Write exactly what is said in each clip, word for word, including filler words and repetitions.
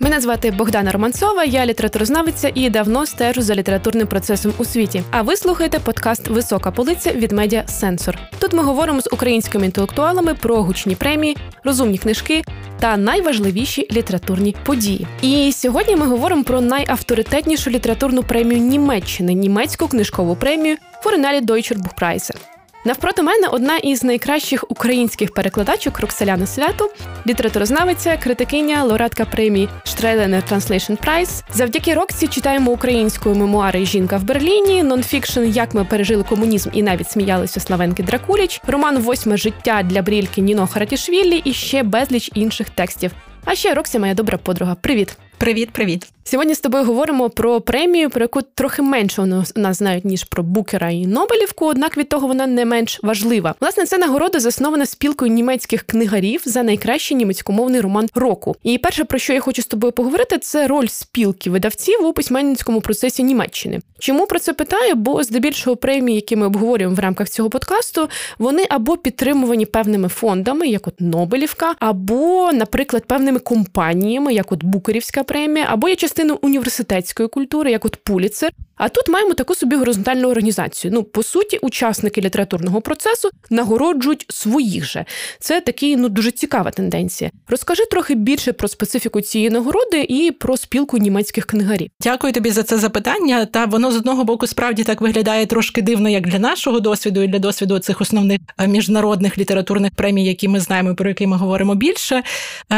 Мене звати Богдана Романцова, я літературознавиця і давно стежу за літературним процесом у світі. А ви слухаєте подкаст «Висока полиця» від Медіа Сенсор. Тут ми говоримо з українськими інтелектуалами про гучні премії, розумні книжки та найважливіші літературні події. І сьогодні ми говоримо про найавторитетнішу літературну премію Німеччини – німецьку книжкову премію «Форенелі Дойчур Бухпрайса». Навпроти мене одна із найкращих українських перекладачок Роксоляна Свято, літературознавиця, критикиня, лауреатка премії «Штрейленер Транслейшн Прайс». Завдяки Роксі читаємо українською мемуари «Жінка в Берліні», «Нонфікшн. Як ми пережили комунізм і навіть сміялись» у Славенки Дракуліч, роман «Восьме життя» для брільки Ніно Харатішвілі і ще безліч інших текстів. А ще Роксі – моя добра подруга. Привіт! Привіт-привіт! Сьогодні з тобою говоримо про премію, про яку трохи менше у нас знають, ніж про Букера і Нобелівку, однак від того вона не менш важлива. Власне, ця нагорода заснована спілкою німецьких книгарів за найкращий німецькомовний роман року. І перше, про що я хочу з тобою поговорити, це роль спілки видавців у письменницькому процесі Німеччини. Чому про це питаю? Бо здебільшого премії, які ми обговорюємо в рамках цього подкасту, вони або підтримувані певними фондами, як от Нобелівка, або, наприклад, певними компаніями, як от Букерівська премія, або є частиною університетської культури, як от Пуліцер. А тут маємо таку собі горизонтальну організацію. Ну, по суті, учасники літературного процесу нагороджують своїх же. Це така, ну, дуже цікава тенденція. Розкажи трохи більше про специфіку цієї нагороди і про спілку німецьких книгарів. Дякую тобі за це запитання. Та воно, з одного боку, справді так виглядає трошки дивно, як для нашого досвіду і для досвіду цих основних міжнародних літературних премій, які ми знаємо, про які ми говоримо більше.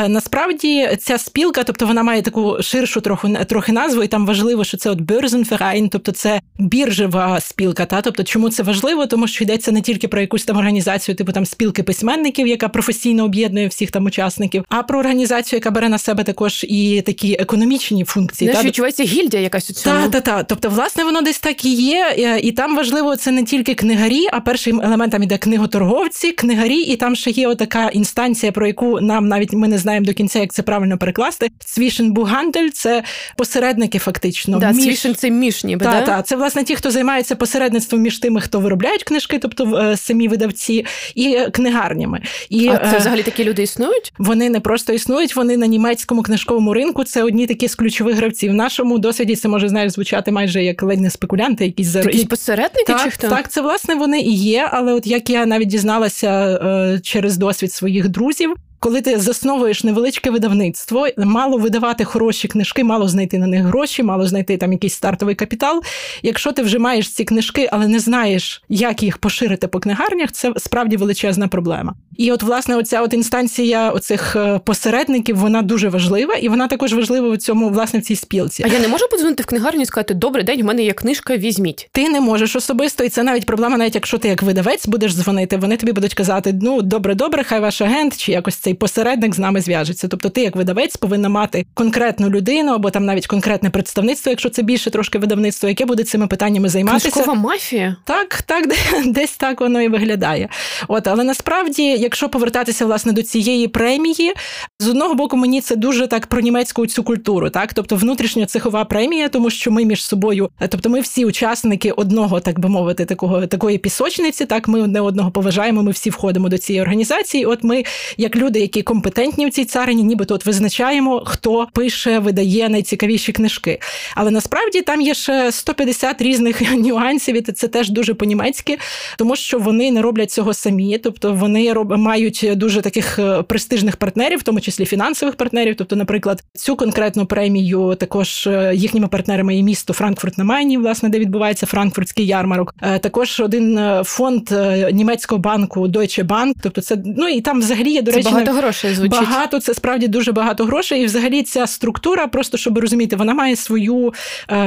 Насправді, ця спілка, тобто вона має таку ширшу трохи, трохи назву, і там важливо, що це от Börsenverein, тобто це біржева спілка. Та? Тобто чому це важливо? Тому що йдеться не тільки про якусь там організацію, типу там спілки письменників, яка професійно об'єднує всіх там учасників, а про організацію, яка бере на себе також і такі економічні функції. Та відчувається гільдія якась у цьому. Так, так, так. Тобто, власне, воно десь так і є. І там важливо це не тільки книгарі, а першим елементом іде книготорговці, книгарі, і там ще є отака інстанція, про яку нам навіть ми не знаємо до кінця, як це правильно перекласти. Zwischenbuchhandel – це посередники фактично. Да, Міш... це мішні. Так, та, це, власне, ті, хто займається посередництвом між тими, хто виробляють книжки, тобто самі видавці, і книгарнями. І, а це взагалі такі люди існують? Вони не просто існують, вони на німецькому книжковому ринку, це одні такі з ключових гравців. В нашому досвіді це може, знаєш, звучати майже як ледь не спекулянти. Якісь зар... Такі посередники так, чи хто? Так, це, власне, вони і є, але от як я навіть дізналася через досвід своїх друзів, коли ти засновуєш невеличке видавництво, мало видавати хороші книжки, мало знайти на них гроші, мало знайти там якийсь стартовий капітал. Якщо ти вже маєш ці книжки, але не знаєш, як їх поширити по книгарнях, це справді величезна проблема. І от, власне, оця от інстанція оцих посередників, вона дуже важлива, і вона також важлива в цьому, власне, в цій спілці. А я не можу подзвонити в книгарню і сказати: "Добрий день, в мене є книжка, візьміть"? Ти не можеш особисто, і це навіть проблема, навіть якщо ти як видавець будеш дзвонити, вони тобі будуть казати: "Ну, добре-добре, хай ваш агент чи якось цей посередник з нами зв'яжеться". Тобто ти як видавець повинна мати конкретну людину або там навіть конкретне представництво, якщо це більше трошки видавництво, яке буде цими питаннями займатися. Книжкова мафія? Так, так, десь так воно і виглядає. От, але насправді, якщо повертатися, власне, до цієї премії, з одного боку, мені це дуже так про німецьку цю культуру, так? Тобто внутрішньоцехова премія, тому що ми між собою, тобто ми всі учасники одного, так би мовити, такого, такої пісочниці, так, ми одне одного поважаємо, ми всі входимо до цієї організації. От ми, як люди, які компетентні в цій царині, нібито от визначаємо, хто пише, видає найцікавіші книжки. Але насправді там є ще сто п'ятдесят різних нюансів, і це теж дуже по-німецьки, тому що вони не роблять цього самі, тобто вони роблять мають дуже таких престижних партнерів, в тому числі фінансових партнерів. Тобто, наприклад, цю конкретну премію також їхніми партнерами є місто Франкфурт-на-Майні, власне, де відбувається франкфуртський ярмарок. Також один фонд німецького банку Deutsche Bank. Тобто це, ну, і там взагалі є, до речі, багато грошей звучить. Багато, це справді дуже багато грошей. І взагалі ця структура, просто щоб розуміти, вона має свою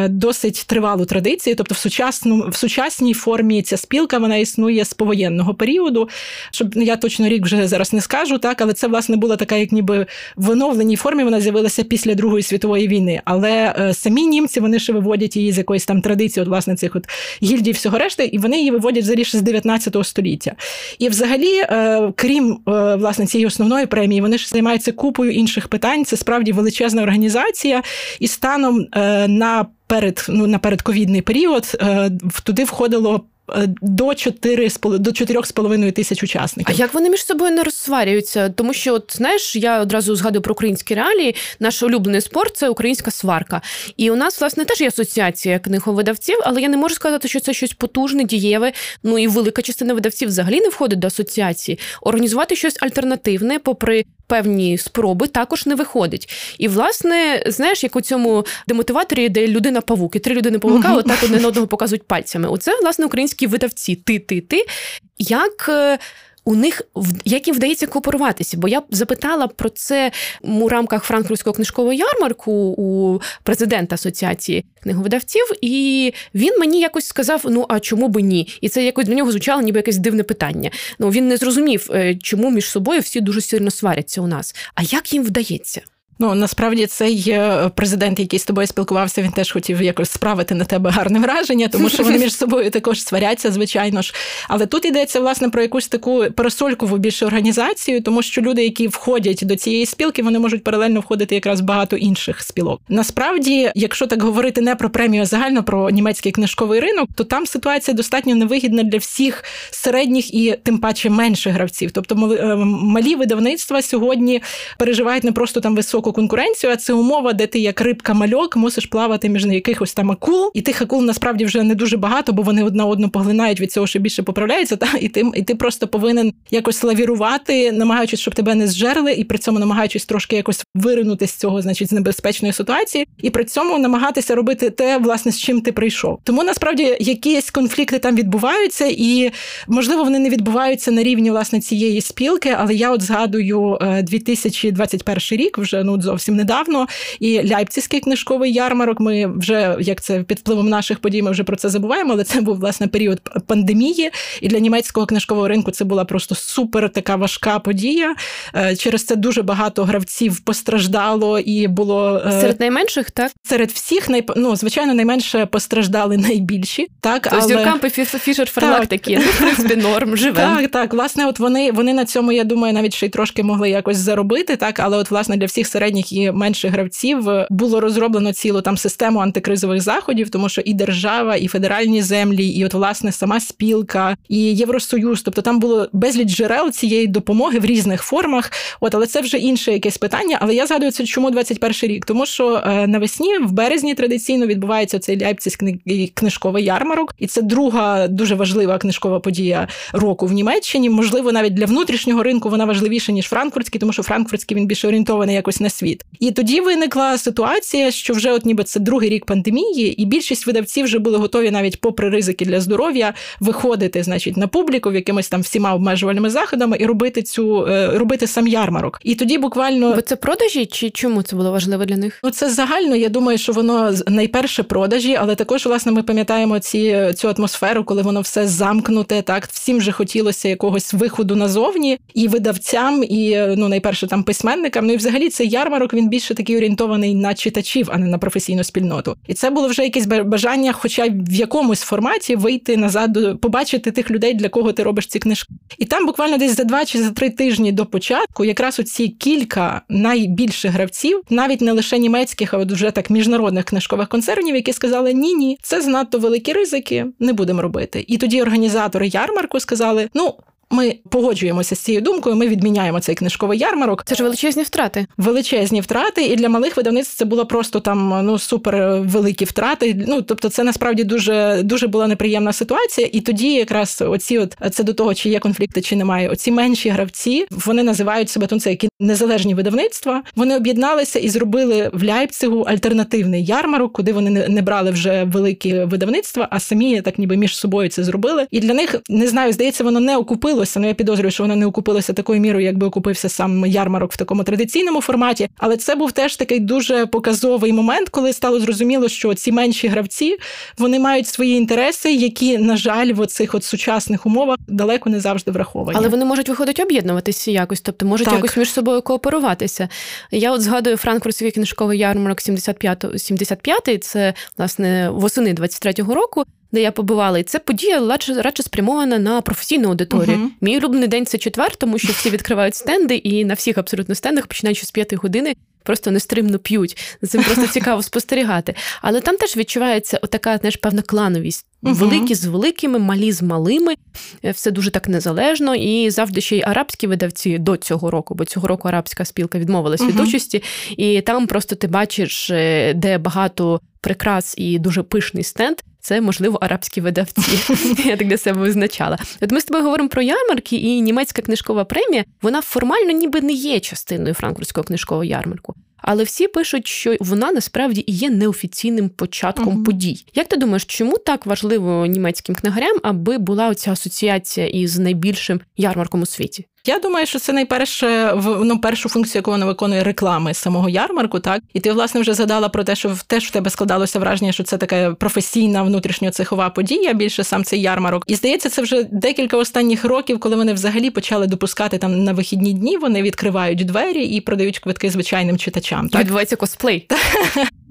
досить тривалу традицію. Тобто в сучасному, в сучасній формі ця спілка, вона існує з повоєнного періоду. Щоб я точно рік вже зараз не скажу, так, але це, власне, була така, як ніби в оновленій формі, вона з'явилася після Другої світової війни. Але е, самі німці, вони ще виводять її з якоїсь там традиції, от, власне, цих от гільдій всього решти, і вони її виводять взагалі ще з дев'ятнадцятого століття. І взагалі, е, крім, е, власне, цієї основної премії, вони ще займаються купою інших питань. Це справді величезна організація, і станом е, на перед, ну, на передковідний період е, туди входило до чотирьох з половиною тисяч учасників. А як вони між собою не розсварюються? Тому що, от, знаєш, я одразу згадую про українські реалії. Наш улюблений спорт – це українська сварка. І у нас, власне, теж є асоціація книговидавців, але я не можу сказати, що це щось потужне, дієве. Ну і велика частина видавців взагалі не входить до асоціації. Організувати щось альтернативне, попри певні спроби, також не виходить. І, власне, знаєш, як у цьому демотиваторі, де людина-павук, і три людини-павука отак один одного показують пальцями. Оце, власне, українські видавці. Ти, ти, ти. Як... У них, як їм вдається кооперуватися? Бо я запитала про це у рамках Франкфуртського книжкового ярмарку у президента Асоціації книговидавців, і він мені якось сказав, ну, а чому би ні? І це якось для нього звучало ніби якесь дивне питання. Ну, він не зрозумів, чому між собою всі дуже сильно сваряться у нас. А як їм вдається? Ну, насправді, цей президент, який з тобою спілкувався, він теж хотів якось справити на тебе гарне враження, тому що вони між собою також сваряться, звичайно ж. Але тут йдеться, власне, про якусь таку парасолькову більше організацію, тому що люди, які входять до цієї спілки, вони можуть паралельно входити якраз в багато інших спілок. Насправді, якщо так говорити не про премію, а загально про німецький книжковий ринок, то там ситуація достатньо невигідна для всіх середніх і тим паче менших гравців. Тобто малі видавництва сьогодні переживають не просто там високу конкуренцію, а це умова, де ти як рибка-мальок мусиш плавати між якихось там акул, і тих акул насправді вже не дуже багато, бо вони одна одну поглинають, від цього ще більше поправляються, та і ти, і ти просто повинен якось лавірувати, намагаючись, щоб тебе не зжерли, і при цьому намагаючись трошки якось виринути з цього, значить, з небезпечної ситуації, і при цьому намагатися робити те, власне, з чим ти прийшов. Тому, насправді, якісь конфлікти там відбуваються, і, можливо, вони не відбуваються на рівні, власне, цієї спілки, але я от згадую дві тисячі двадцять перший рік, вже, ну, зовсім недавно, і Лейпцизький книжковий ярмарок, ми вже, як це під впливом наших подій, ми вже про це забуваємо, але це був, власне, період пандемії, і для німецького книжкового ринку це була просто супер така важка подія. Через це дуже багато гравців постраждало і було... Серед найменших, так? Серед всіх, най... ну, звичайно, найменше постраждали найбільші, так, то але... Зіркампи, Фішер-Ферлак такі, в принципі, норм, живемо. Так, так, власне, от вони, вони на цьому, я думаю, навіть ще й трошки могли якось заробити, так, але от, власне, для всіх середніх і менших гравців було розроблено цілу там систему антикризових заходів, тому що і держава, і федеральні землі, і от, власне, сама спілка, і Євросоюз, тобто там було безліч джерел цієї допомоги в різних формах, от, але це вже інше якесь питання, але я згадую це, чому двадцять перший рік, тому що навесні, в березні традиційно відбувається цей Лейпцизький книжковий ярмарок, і це друга дуже важлива книжкова подія року в Німеччині, можливо, навіть для внутрішнього ринку вона важливіша, ніж франкфуртський, тому що франкфуртський він більш орієнтований якось на світ. І тоді виникла ситуація, що вже от ніби це другий рік пандемії, і більшість видавців вже були готові навіть попри ризики для здоров'я виходити, значить, на публіку в якимось там всіма обмежувальними заходами і робити цю робити сам ярмарок. І тоді буквально... Бо це продажі чи чому це було важливо для них? Ну, це загально, я думаю, що воно найперше продажі, але також, власне, ми пам'ятаємо ці, цю атмосферу, коли воно все замкнуте, так, всім же хотілося якогось виходу назовні, і видавцям, і, ну, найперше там письменникам, ну і взагалі цей ярмарок, він більше такий орієнтований на читачів, а не на професійну спільноту. І це було вже якесь бажання, хоча в якомусь форматі вийти назад, побачити тих людей, для кого ти робиш ці книжки. І там буквально десь за два чи за три тижні до початку якраз оці кілька найбільших гравців, навіть не лише німецьких, а от вже так міжнародних книжкових концернів, які сказали, ні-ні, це занадто великі ризики, не будемо робити. І тоді організатори ярмарку сказали, ну, ми погоджуємося з цією думкою, ми відміняємо цей книжковий ярмарок. Це ж величезні втрати. Величезні втрати, і для малих видавництв це було просто там, ну, супер великі втрати. Ну, тобто це насправді дуже, дуже була неприємна ситуація, і тоді якраз оці от, це до того, чи є конфлікти, чи немає. Оці менші гравці, вони називають себе, ну, це які незалежні видавництва, вони об'єдналися і зробили в Лейпцигу альтернативний ярмарок, куди вони не брали вже великі видавництва, а самі так ніби між собою це зробили. І для них, не знаю, здається, воно не окупило. Ну, я підозрюю, що воно не окупилося такою мірою, якби окупився сам ярмарок в такому традиційному форматі. Але це був теж такий дуже показовий момент, коли стало зрозуміло, що ці менші гравці, вони мають свої інтереси, які, на жаль, в оцих от сучасних умовах далеко не завжди враховані. Але вони можуть, виходить, об'єднуватися якось, тобто можуть так якось між собою кооперуватися. Я от згадую Франкфуртський книжковий ярмарок сімдесят п'ятий, це, власне, восени двадцять третього року. Де я побувала, і це подія радше, радше спрямована на професійну аудиторію. Uh-huh. Мій улюблений день – це четвер, тому що всі відкривають стенди, і на всіх абсолютно стендах, починаючи з п'ятої години, просто нестримно п'ють. За цим просто цікаво спостерігати. Але там теж відчувається отака, знаєш, певна клановість. Угу. Великі з великими, малі з малими. Все дуже так незалежно. І завжди ще й арабські видавці до цього року, бо цього року арабська спілка відмовилась угу. від участі. І там просто ти бачиш, де багато прикрас і дуже пишний стенд, це, можливо, арабські видавці. Я так для себе визначала. От ми з тобою говоримо про ярмарки, і німецька книжкова премія, вона формально ніби не є частиною Франкфуртського книжкового ярмарку. Але всі пишуть, що вона насправді і є неофіційним початком uh-huh. подій. Як ти думаєш, чому так важливо німецьким книгарям, аби була оця асоціація із найбільшим ярмарком у світі? Я думаю, що це найперше, ну, першу функцію, яку вона виконує, реклами самого ярмарку, так? І ти, власне, вже згадала про те, що теж в тебе складалося враження, що це така професійна внутрішньоцехова подія, більше сам цей ярмарок. І, здається, це вже декілька останніх років, коли вони взагалі почали допускати там на вихідні дні, вони відкривають двері і продають квитки звичайним читачам. Так? Відбувається косплей.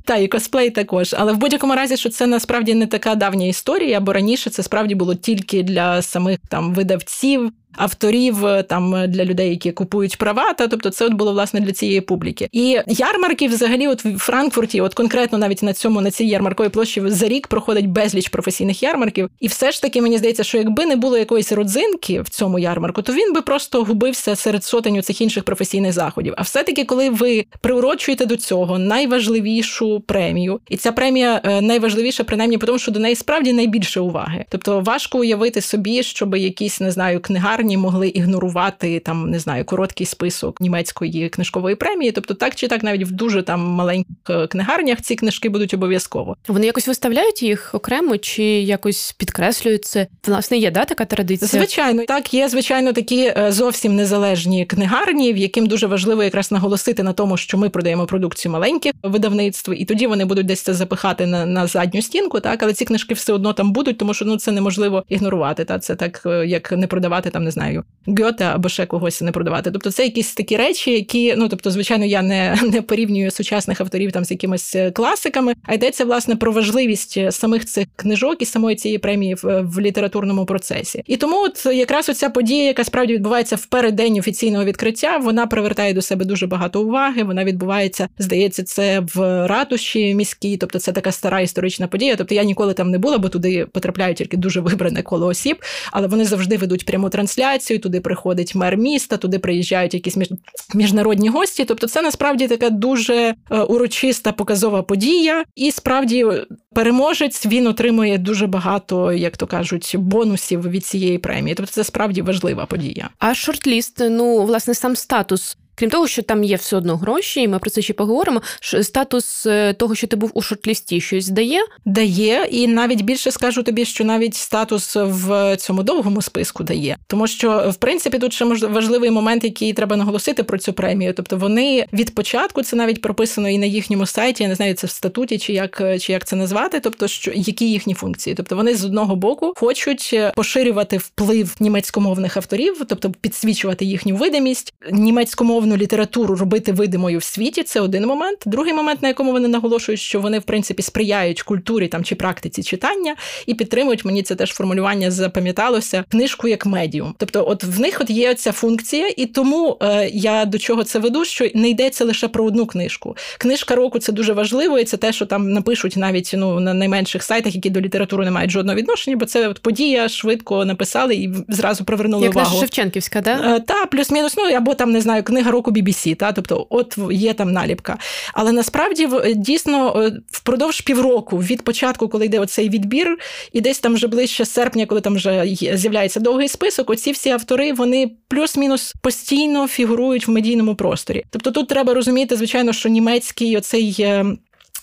Та, і косплей також. Але в будь-якому разі, що це насправді не така давня історія, бо раніше це справді було тільки для самих там видавців, авторів, там для людей, які купують права, та тобто це от було власне для цієї публіки. І ярмарки взагалі от в Франкфурті, от конкретно навіть на цьому на цій ярмарковій площі за рік проходить безліч професійних ярмарків. І все ж таки мені здається, що якби не було якоїсь родзинки в цьому ярмарку, то він би просто губився серед сотень цих інших професійних заходів. А все-таки, коли ви приурочуєте до цього найважливішу премію, і ця премія найважливіша принаймні тому, що до неї справді найбільше уваги. Тобто важко уявити собі, щоб якісь, не знаю, книгарні могли ігнорувати, там, не знаю, короткий список німецької книжкової премії. Тобто так чи так навіть в дуже там маленьких книгарнях ці книжки будуть обов'язково. Вони якось виставляють їх окремо чи якось підкреслюють це? Власне, є, да, така традиція? Звичайно. Так, є, звичайно, такі зовсім незалежні книгарні, в яким дуже важливо якраз наголосити на тому, що ми продаємо продукцію маленьких видавництв, і тоді вони будуть десь це запихати на, на задню стінку, так, але ці книжки все одно там будуть, тому що, ну, це неможливо ігнорувати, так, це так, як не продавати, там, не знаю, Гьоте або ще когось не продавати. Тобто це якісь такі речі, які, ну, тобто, звичайно, я не, не порівнюю сучасних авторів там з якимись класиками, а йдеться, власне, про важливість самих цих книжок і самої цієї премії в, в літературному процесі. І тому от якраз оця подія, яка справді відбувається в переддень офіційного відкриття, вона привертає до себе дуже багато уваги, вона відбувається, здається, це в ратуші міській, тобто це така стара історична подія, тобто я ніколи там не була, бо туди потрапляють тільки дуже вибране коло осіб, але вони завжди ведуть пряму трансляцію. Туди приходить мер міста, туди приїжджають якісь між... міжнародні гості. Тобто це насправді така дуже урочиста показова подія. І справді переможець, він отримує дуже багато, як то кажуть, бонусів від цієї премії. Тобто це справді важлива подія. А шортліст, ну, власне, сам статус. Крім того, що там є все одно гроші, і ми про це ще поговоримо, статус того, що ти був у шортлісті, щось дає? Дає, і навіть більше скажу тобі, що навіть статус в цьому довгому списку дає. Тому що, в принципі, тут ще важливий момент, який треба наголосити про цю премію. Тобто вони від початку, це навіть прописано і на їхньому сайті, я не знаю, це в статуті, чи як, чи як це назвати, тобто що, які їхні функції. Тобто вони з одного боку хочуть поширювати вплив німецькомовних авторів, тобто підсвічувати їхню видимість, німецькомовну літературу робити видимою в світі, це один момент. Другий момент, на якому вони наголошують, що вони, в принципі, сприяють культурі там чи практиці читання і підтримують, мені це теж формулювання запам'яталося, книжку як медіум. Тобто от в них от є ця функція, і тому е, я до чого це веду, що не йдеться лише про одну книжку. Книжка року – це дуже важливо, і це те, що там напишуть навіть, ну, на найменших сайтах, які до літератури не мають жодного відношення, бо це от подія, швидко написали і зразу привернули як увагу. Як наша Шевченківська, да? Е, та, плюс-мінус, ну, або там, не знаю, книга року бі бі сі, та, тобто от є там наліпка. Але насправді, дійсно, впродовж півроку, від початку, коли йде оцей відбір, і десь там вже ближче серпня, коли там вже з'являється довгий список, оці всі автори, вони плюс-мінус постійно фігурують в медійному просторі. Тобто тут треба розуміти, звичайно, що німецький оцей...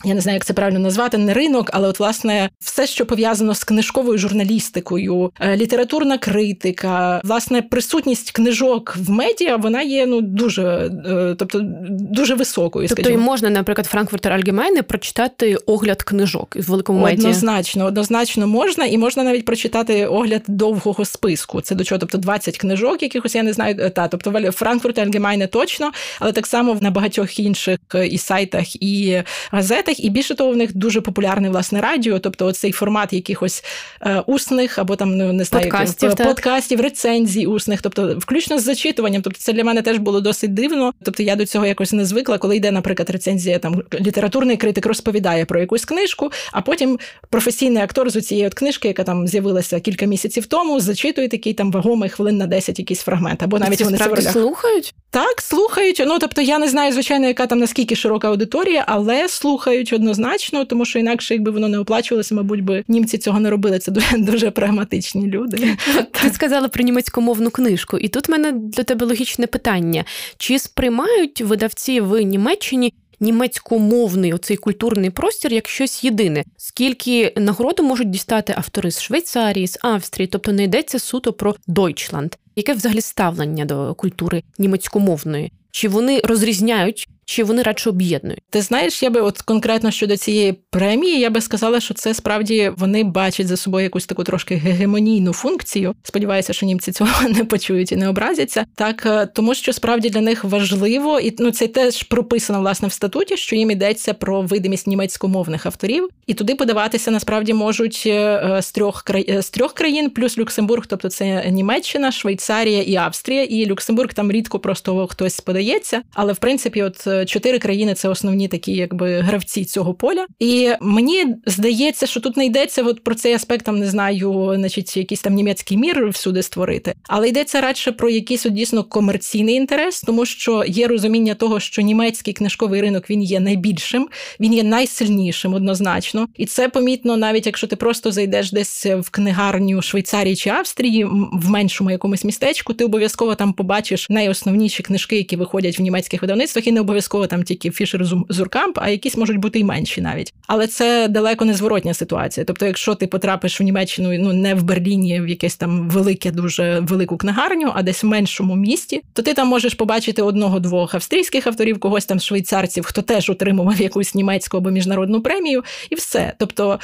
я не знаю, як це правильно назвати, не ринок, але от, власне, все, що пов'язано з книжковою журналістикою, літературна критика, власне, присутність книжок в медіа, вона є, ну, дуже, тобто, дуже високою, скажімо. Тобто, і можна, наприклад, Франкфуртер Альгемайне прочитати огляд книжок в великому медіа? Однозначно, однозначно можна, і можна навіть прочитати огляд довгого списку. Це до чого, тобто, двадцять книжок якихось, я не знаю, та, тобто, Франкфуртер Альгемайне точно, але так само на багатьох інших і сайтах, і газет університетах, і більше того, в них дуже популярне, власне, радіо, тобто цей формат якихось е, усних, або там, ну, не знаю, подкастів, яких, подкастів, рецензій усних, тобто включно з зачитуванням. Тобто це для мене теж було досить дивно. Тобто я до цього якось не звикла, коли йде, наприклад, рецензія, там літературний критик розповідає про якусь книжку, а потім професійний актор з цієї от книжки, яка там з'явилася кілька місяців тому, зачитує такий там вагомий хвилин на десять якийсь фрагмент, або навіть вони це слухають. Так, слухають. Ну, тобто я не знаю, звичайно, яка там наскільки широка аудиторія, але слухають однозначно, тому що інакше, якби воно не оплачувалося, мабуть би німці цього не робили. Це дуже, дуже прагматичні люди. Ти сказала про німецькомовну книжку, і тут в мене для тебе логічне питання. Чи сприймають видавці в Німеччині німецькомовний оцей культурний простір як щось єдине? Скільки нагороду можуть дістати автори з Швейцарії, з Австрії, тобто не йдеться суто про Дойчланд. Яке взагалі ставлення до культури німецькомовної? Чи вони розрізняють, чи вони радше об'єднують? Ти знаєш, я би от конкретно щодо цієї премії, я би сказала, що це справді вони бачать за собою якусь таку трошки гегемонійну функцію. Сподіваюся, що німці цього не почують і не образяться. Так, тому що справді для них важливо, і ну це теж прописано, власне, в статуті, що їм йдеться про видимість німецькомовних авторів. І туди подаватися, насправді, можуть з трьох, краї... з трьох країн, плюс Люксембург, тобто це Німеччина, Швейцарія і Австрія. І Люксембург там рідко просто хтось подається, але, в принципі, от чотири країни – це основні такі, якби, гравці цього поля. І мені здається, що тут не йдеться от про цей аспект, там, не знаю, значить, якийсь там німецький мір всюди створити, але йдеться радше про якийсь, от, дійсно, комерційний інтерес, тому що є розуміння того, що німецький книжковий ринок, він є найбільшим, він є найсильнішим однозначно. І це помітно навіть, якщо ти просто зайдеш десь в книгарню Швейцарії чи Австрії, в меншому якомусь містечку, ти обов'язково там побачиш найосновніші книжки, які виходять в німецьких видавництвах, і не обов'язково там тільки Фішер Зуркамп, а якісь можуть бути і менші навіть. Але це далеко не зворотня ситуація. Тобто, якщо ти потрапиш в Німеччину, ну, не в Берліні, в якесь там велике, дуже велику книгарню, а десь в меншому місті, то ти там можеш побачити одного-двох австрійських авторів, когось там швейцарців, хто теж отримував якусь німецьку або міжнародну премію, і все. Тобто,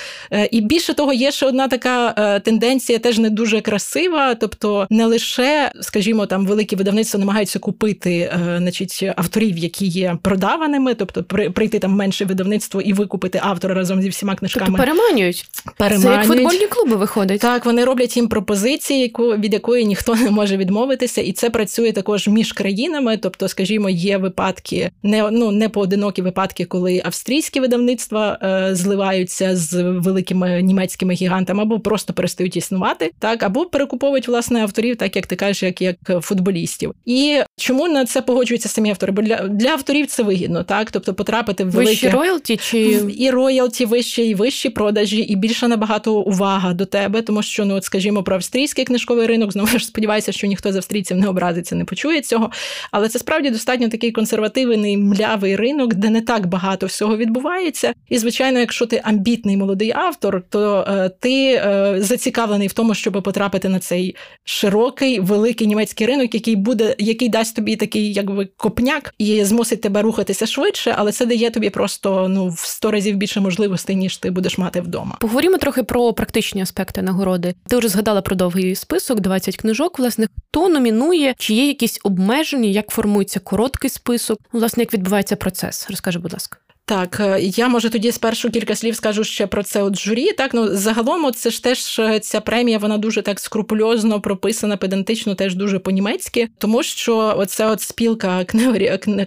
і більше того, є ще одна така тенденція, теж не дуже красива, тобто не лише, скажімо, там великі видавництва намагаються купити, значить, авторів, які є продаваними, тобто прийти там менше видавництво і викупити автора разом зі всіма книжками. Тобто переманюють. переманюють. Це як футбольні клуби виходить. Так, вони роблять їм пропозиції, від якої ніхто не може відмовитися, і це працює також між країнами, тобто, скажімо, є випадки, не, ну, не поодинокі випадки, коли австрійські видавництва е, зливаються з великими німецькими гігантами, або просто перестають існувати, так, або перекуповують, власне, авторів, так, як ти кажеш, як, як футболістів. І чому на це погоджуються самі автори? Бо для, для авторів це вигідно, так? Тобто потрапити в велике... Вищі роялті чи... І роялті вищі, і вищі продажі, і більша набагато увага до тебе, тому що, ну, от, скажімо, про австрійський книжковий ринок, знову ж сподіваюся, що ніхто з австрійців не образиться, не почує цього, але це справді достатньо такий консервативний, млявий ринок, де не так багато всього відбувається. І, звичайно, якщо ти амбітний молодий автор, то е, ти е, зацікавлений в тому, щоб потрапити на цей широкий, великий німецький ринок, який буде, який дасть тобі такий, якби, копняк і змусить тебе рухатися швидше, але це дає тобі просто, ну, в сто разів більше можливостей, ніж ти будеш мати вдома. Поговоримо трохи про практичні аспекти нагороди. Ти вже згадала про довгий список, двадцять книжок, власне, хто номінує, чи є якісь обмеження, як формується короткий список, власне, як відбувається процес. Розкажи, будь ласка. Так, я, може, тоді спершу кілька слів скажу ще про це от журі. Так, ну, загалом, от це ж теж ця премія, вона дуже так скрупульозно прописана, педантично, теж дуже по-німецьки, тому що оця от спілка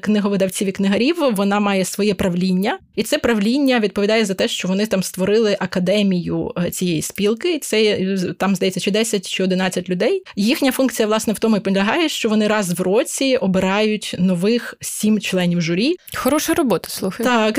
книговидавців і книгарів, вона має своє правління, і це правління відповідає за те, що вони там створили академію цієї спілки, і це там, здається, чи десять, чи одинадцять людей. Їхня функція, власне, в тому і полягає, що вони раз в році обирають нових сім членів журі. Хороша робота, слухай. Так.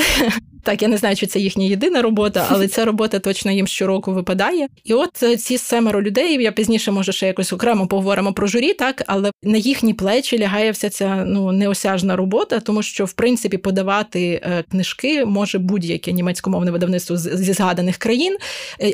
Так, я не знаю, чи це їхня єдина робота, але ця робота точно їм щороку випадає. І от ці семеро людей, я пізніше, може, ще якось окремо поговоримо про журі, так, але на їхні плечі лягає вся ця, ну, неосяжна робота, тому що, в принципі, подавати книжки може будь-яке німецькомовне видавництво зі згаданих країн.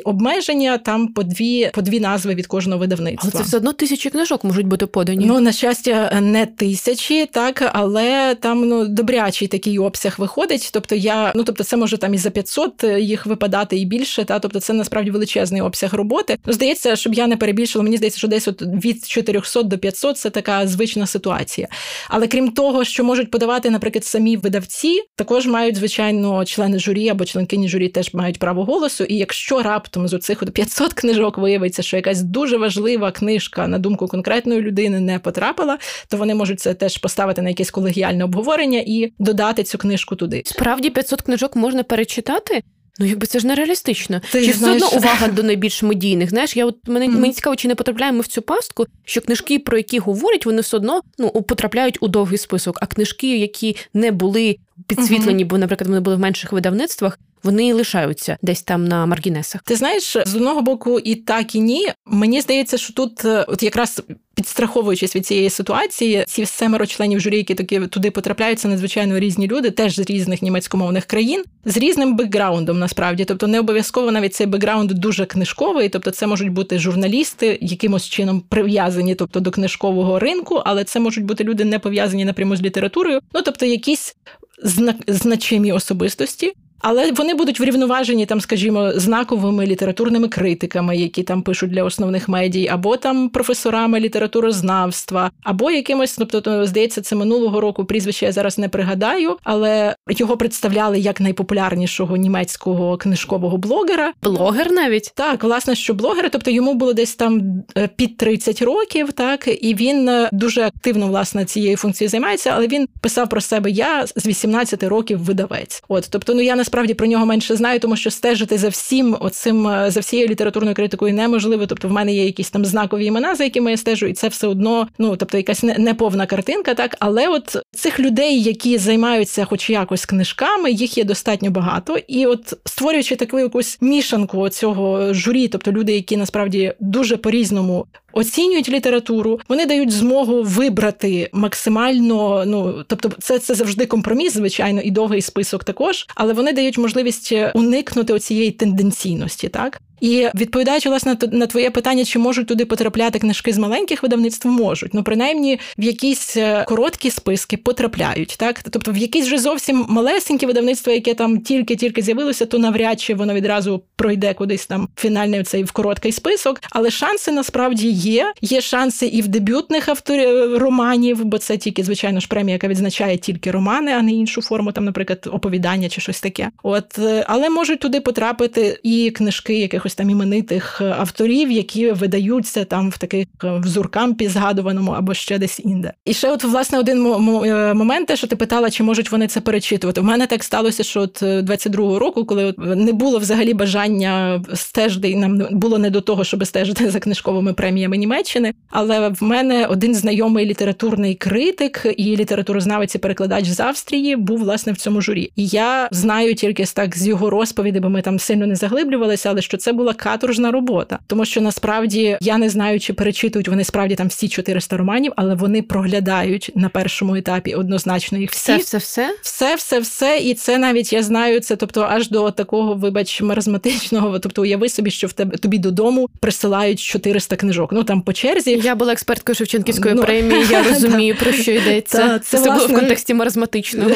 Обмеження там по дві, по дві назви від кожного видавництва. Але це все одно тисячі книжок можуть бути подані. Ну, на щастя, не тисячі, так, але там, ну, добрячий такий обсяг виходить. Тобто я, ну, тобто тобто це може там і за п'ятсот їх випадати, і більше, та, тобто це насправді величезний обсяг роботи. Ну, здається, щоб я не перебільшила, мені здається, що десь от від чотирьохсот до п'ятсот – це така звична ситуація. Але крім того, що можуть подавати, наприклад, самі видавці, також мають, звичайно, члени журі або членкині журі теж мають право голосу, і якщо раптом з оцих п'ятсот книжок виявиться, що якась дуже важлива книжка, на думку конкретної людини, не потрапила, то вони можуть це теж поставити на якесь колегіальне обговорення і додати цю книжку туди. Справді п'ятсот книжок можна перечитати? Ну, якби це ж нереалістично. Ти чи знаєш... все одно увага до найбільш медійних? Знаєш, я от мене mm-hmm. мені цікаво, чи не потрапляємо в цю пастку, що книжки, про які говорять, вони все одно ну потрапляють у довгий список. А книжки, які не були підсвітлені, mm-hmm. бо, наприклад, вони були в менших видавництвах, вони лишаються десь там на маргінесах. Ти знаєш, з одного боку і так, і ні. Мені здається, що тут от якраз підстраховуючись від цієї ситуації, ці семеро членів журі, які такі туди потрапляються, надзвичайно різні люди, теж з різних німецькомовних країн, з різним бекграундом, насправді. Тобто не обов'язково навіть цей бекграунд дуже книжковий, тобто це можуть бути журналісти, якимось чином прив'язані, тобто до книжкового ринку, але це можуть бути люди, не пов'язані напряму з літературою, ну, тобто якісь зна- значимі особистості. Але вони будуть врівноважені, там, скажімо, знаковими літературними критиками, які там пишуть для основних медій, або там професорами літературознавства, або якимось, тобто, здається, це минулого року прізвище я зараз не пригадаю, але його представляли як найпопулярнішого німецького книжкового блогера. Блогер навіть? Так, власне, що блогер, тобто йому було десь там під тридцять років, так, і він дуже активно, власне, цією функцією займається, але він писав про себе: я з вісімнадцяти років видавець. От, тобто, ну, я не Справді про нього менше знаю, тому що стежити за всім оцим, за всією літературною критикою неможливо. Тобто, в мене є якісь там знакові імена, за якими я стежу, і це все одно, ну, тобто, якась неповна картинка, так. Але от цих людей, які займаються хоч якось книжками, їх є достатньо багато. І от створюючи таку якусь мішанку цього журі, тобто люди, які насправді дуже по-різному оцінюють літературу, вони дають змогу вибрати максимально, ну, тобто це, це завжди компроміс, звичайно, і довгий список також, але вони дають можливість уникнути оцієї тенденційності, так? І відповідаючи, власне, на твоє питання, чи можуть туди потрапляти книжки з маленьких видавництв, можуть. Ну, принаймні, в якісь короткі списки потрапляють, так? Тобто в якісь вже зовсім малесенькі видавництва, яке там тільки-тільки з'явилося, то навряд чи воно відразу пройде кудись там фінальний оцей в короткий список. Але шанси, насправді, є. Є шанси і в дебютних авторів романів, бо це тільки, звичайно ж, премія, яка відзначає тільки романи, а не іншу форму, там, наприклад, оповідання чи щось таке. От, але можуть туди потрапити і книжки якихось там іменитих авторів, які видаються там в таких в Зуркампі згадуваному або ще десь інде. І ще от, власне, один м- м- момент, те, що ти питала, чи можуть вони це перечитувати. У мене так сталося, що от двадцять другого року, коли от не було взагалі бажання стежити, нам було не до того, щоб стежити за книжковими преміями Німеччини, але в мене один знайомий літературний критик і літературознавець і перекладач з Австрії був, власне, в цьому журі. І я знаю тільки так з його розповіді, бо ми там сильно не заглиблювалися, але що це було була каторжна робота. Тому що, насправді, я не знаю, чи перечитують вони справді там всі чотириста романів, але вони проглядають на першому етапі однозначно їх всі. Все-все-все? Все-все-все. І це навіть, я знаю, це, тобто, аж до такого, вибач, маразматичного, тобто, уяви собі, що в тебе, тобі додому присилають чотириста книжок. Ну, там по черзі. Я була експерткою Шевченківської ну, премії, я розумію, про що йдеться. Це було в контексті маразматичного.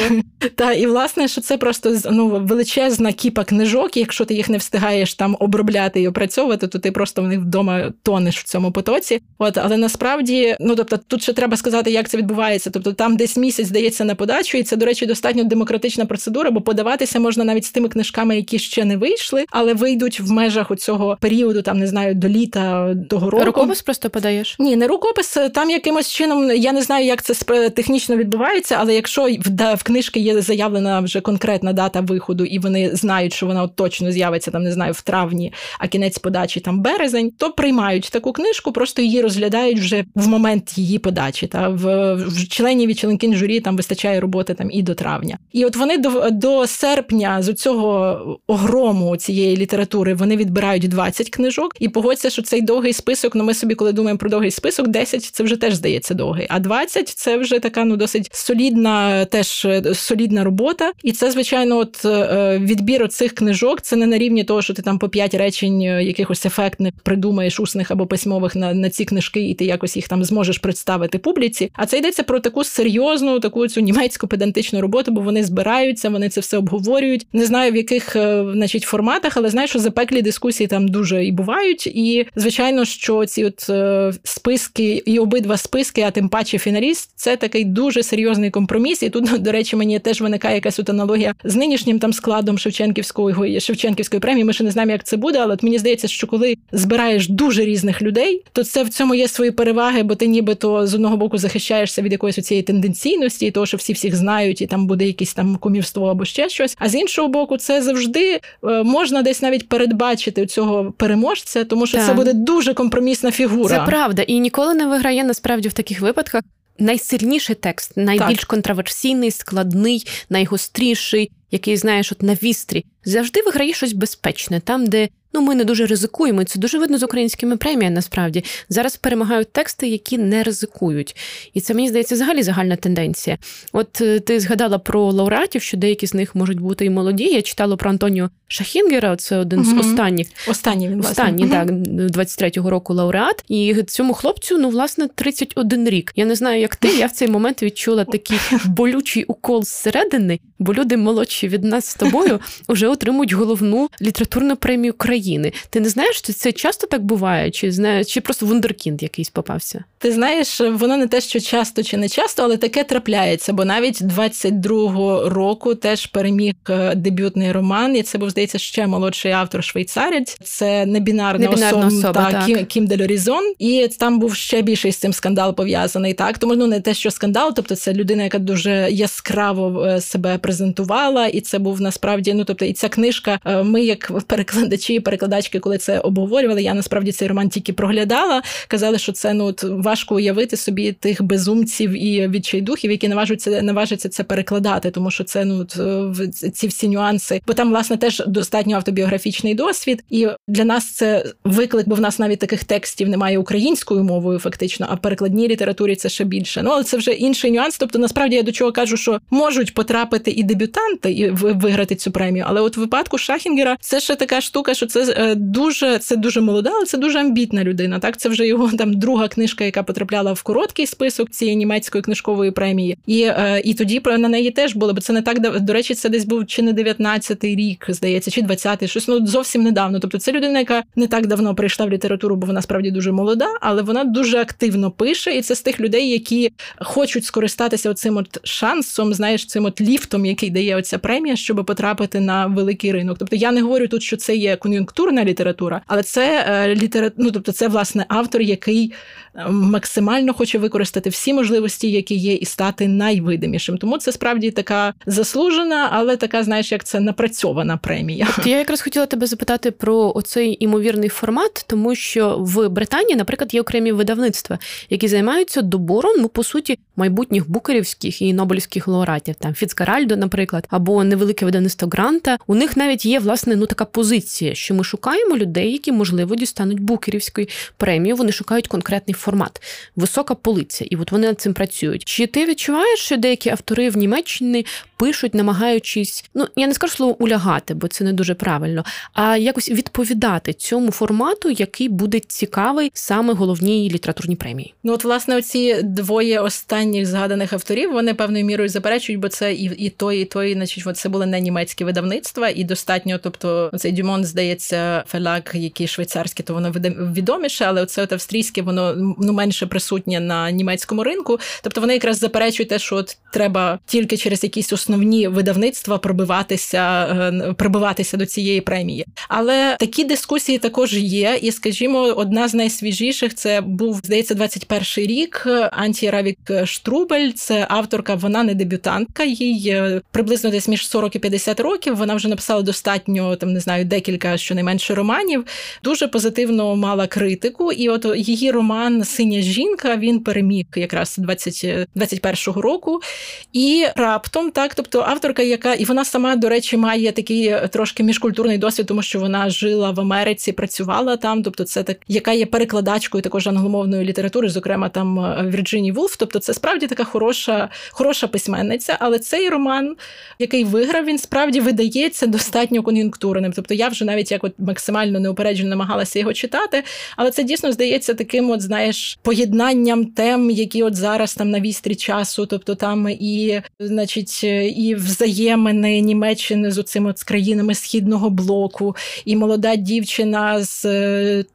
Та, і, власне, що це просто, ну, величезна кіпа книжок, якщо ти їх не встигаєш там обробляти і опрацьовувати, то ти просто в них вдома тонеш в цьому потоці. От, але насправді, ну, тобто, тут ще треба сказати, як це відбувається. Тобто, там десь місяць дається на подачу, і це, до речі, достатньо демократична процедура, бо подаватися можна навіть з тими книжками, які ще не вийшли, але вийдуть в межах оцього періоду, там, не знаю, до літа, до року. Рукопис просто подаєш? Ні, не рукопис. Там якимось чином, я не знаю, як це технічно відбувається, але якщо в, в книжки є заявлена вже конкретна дата виходу, і вони знають, що вона от точно з'явиться, там, не знаю, в травні, а кінець подачі там березень, то приймають таку книжку, просто її розглядають вже в момент її подачі. Та в, в членів і членкинь журі там вистачає роботи там і до травня. І от вони до, до серпня з цього огрому цієї літератури вони відбирають двадцять книжок. І погодься, що цей довгий список, ну ми собі, коли думаємо про довгий список, десять це вже теж здається довгий, а двадцять це вже така, ну, досить солідна, теж солідна робота. І це, звичайно, от відбір оцих книжок, це не на рівні того, що ти там по п'ять речень речень якихось ефектних придумаєш усних або письмових на, на ці книжки, і ти якось їх там зможеш представити публіці. А це йдеться про таку серйозну, таку цю німецьку педантичну роботу, бо вони збираються, вони це все обговорюють. Не знаю, в яких, значить, форматах, але знаю, що запеклі дискусії там дуже і бувають. І, звичайно, що ці от списки, і обидва списки, а тим паче фіналіст, це такий дуже серйозний компроміс. І тут, до речі, мені теж виникає якась от аналогія з нинішнім там складом Шевченківської, Шевченківської премії. Ми ще не знаємо, як це буде, але от мені здається, що коли збираєш дуже різних людей, то це в цьому є свої переваги, бо ти нібито з одного боку захищаєшся від якоїсь цієї тенденційності, і того, що всі всіх знають, і там буде якесь там кумівство або ще щось. А з іншого боку, це завжди можна десь навіть передбачити цього переможця, тому що так, це буде дуже компромісна фігура. Це правда, і ніколи не виграє насправді в таких випадках найсильніший текст, найбільш так, контроверсійний, складний, найгостріший, який, знаєш, от на вістрі. Завжди виграє щось безпечне, там, де ну ми не дуже ризикуємо. Це дуже видно з українськими преміями, насправді. Зараз перемагають тексти, які не ризикують. І це, мені здається, взагалі загальна тенденція. От ти згадала про лауреатів, що деякі з них можуть бути і молоді. Я читала про Антоніо Шахінгера, це один угу. з останніх. Останній, він, власне. Останній, угу. так, двадцять третього року лауреат. І цьому хлопцю, ну, власне, тридцять один рік. Я не знаю, як ти, я в цей момент відчула такий болючий укол зсередини, бо люди молодші від нас з тобою уже отримують головну літературну премію країни. Ти не знаєш, чи це часто так буває? Чи, знаєш, чи просто вундеркінд якийсь попався? Ти знаєш, воно не те, що часто чи не часто, але таке трапляється. Бо навіть двадцять другого року теж переміг дебютний роман. І це був, здається, ще молодший автор швейцарець. Це небінарна, небінарна особа, особа та, так. Кім Дель Орізон. І там був ще більший з цим скандал пов'язаний. Так? Тому ну, не те, що скандал, тобто це людина, яка дуже яскраво себе презентувала. І це був насправді, ну тобто, і ця книжка, ми як перекладачі і перекладачки, коли це обговорювали, я насправді цей роман тільки проглядала, казали, що це ну от, важко уявити собі тих безумців і відчайдухів, які наважуться, наважаться це перекладати, тому що це ну ці всі нюанси. Бо там, власне, теж достатньо автобіографічний досвід, і для нас це виклик, бо в нас навіть таких текстів немає українською мовою фактично, а перекладній літературі це ще більше. Ну, але це вже інший нюанс, тобто насправді я до чого кажу, що можуть потрапити і дебютанти і виграти цю премію, але от в випадку Шахінгера це ще така штука, що це дуже, це дуже молода, але це дуже амбітна людина. Так, це вже його там друга книжка, яка потрапляла в короткий список цієї німецької книжкової премії. І, і тоді на неї теж було, бо це не так, до речі, це десь був чи не дев'ятнадцятий рік, здається, чи двадцятий, щось, ну, зовсім недавно. Тобто це людина, яка не так давно прийшла в літературу, бо вона справді дуже молода, але вона дуже активно пише, і це з тих людей, які хочуть скористатися оцим от шансом, знаєш, цим от ліфтом, який дає оця премія, щоб потрапити на великий ринок. Тобто я не говорю тут, що це є кон'юнктурна література, але це е, літера... ну, тобто це, власне, автор, який максимально хоче використати всі можливості, які є, і стати найвидимішим. Тому це справді така заслужена, але така, знаєш, як це напрацьована премія. От я якраз хотіла тебе запитати про оцей імовірний формат, тому що в Британії, наприклад, є окремі видавництва, які займаються добором, ну, по суті, майбутніх букерівських і нобелівських лауреатів, там Фіцгеральду, наприклад, або невелике видавництво Гранта. У них навіть є, власне, ну, така позиція, що ми шукаємо людей, які, можливо, дістануть букерівської премії. Вони шукають конкретний формат. Висока полиця. І от вони над цим працюють. Чи ти відчуваєш, що деякі автори в Німеччині пишуть, намагаючись, ну, я не скажу слово «улягати», бо це не дуже правильно, а якось відповідати цьому формату, який буде цікавий саме головній літературній премії? Ну, от, власне, оці двоє останніх згаданих авторів, вони певною мірою заперечують, бо це і, і той, і той, значить, це були не німецькі видавництва, і достатньо, тобто, цей Дюмон, здається, фелаг, який швейцарський, то воно відоміше, але оце от австрійське, воно, ну, менше присутнє на німецькому ринку. Тобто вони якраз заперечують те, що от треба тільки через якісь основні видавництва пробиватися, пробиватися до цієї премії. Але такі дискусії також є, і, скажімо, одна з найсвіжіших, це був, здається, двадцять перший рік, Антьє Равік Штрубель, це авторка, вона не дебютантка, їй приблизно десь між сорок і п'ятдесят років, вона вже написала достатньо, там, не знаю, декілька, щонайменше, романів, дуже позитивно мала критику, і от її роман «Синя жінка», він переміг якраз двадцять першого року, і раптом, так, Тобто авторка, яка, і вона сама, до речі, має такий трошки міжкультурний досвід, тому що вона жила в Америці, працювала там, тобто це так, яка є перекладачкою також англомовної літератури, зокрема там Вірджині Вулф, тобто це справді така хороша, хороша письменниця, але цей роман, який виграв, він справді видається достатньо кон'юнктурним. Тобто я вже навіть як от максимально неупереджено намагалася його читати, але це дійсно здається таким от, знаєш, поєднанням тем, які от зараз там на вістрі часу, тобто там і, значить, і взаємини Німеччини з оцими от, з країнами Східного блоку, і молода дівчина з,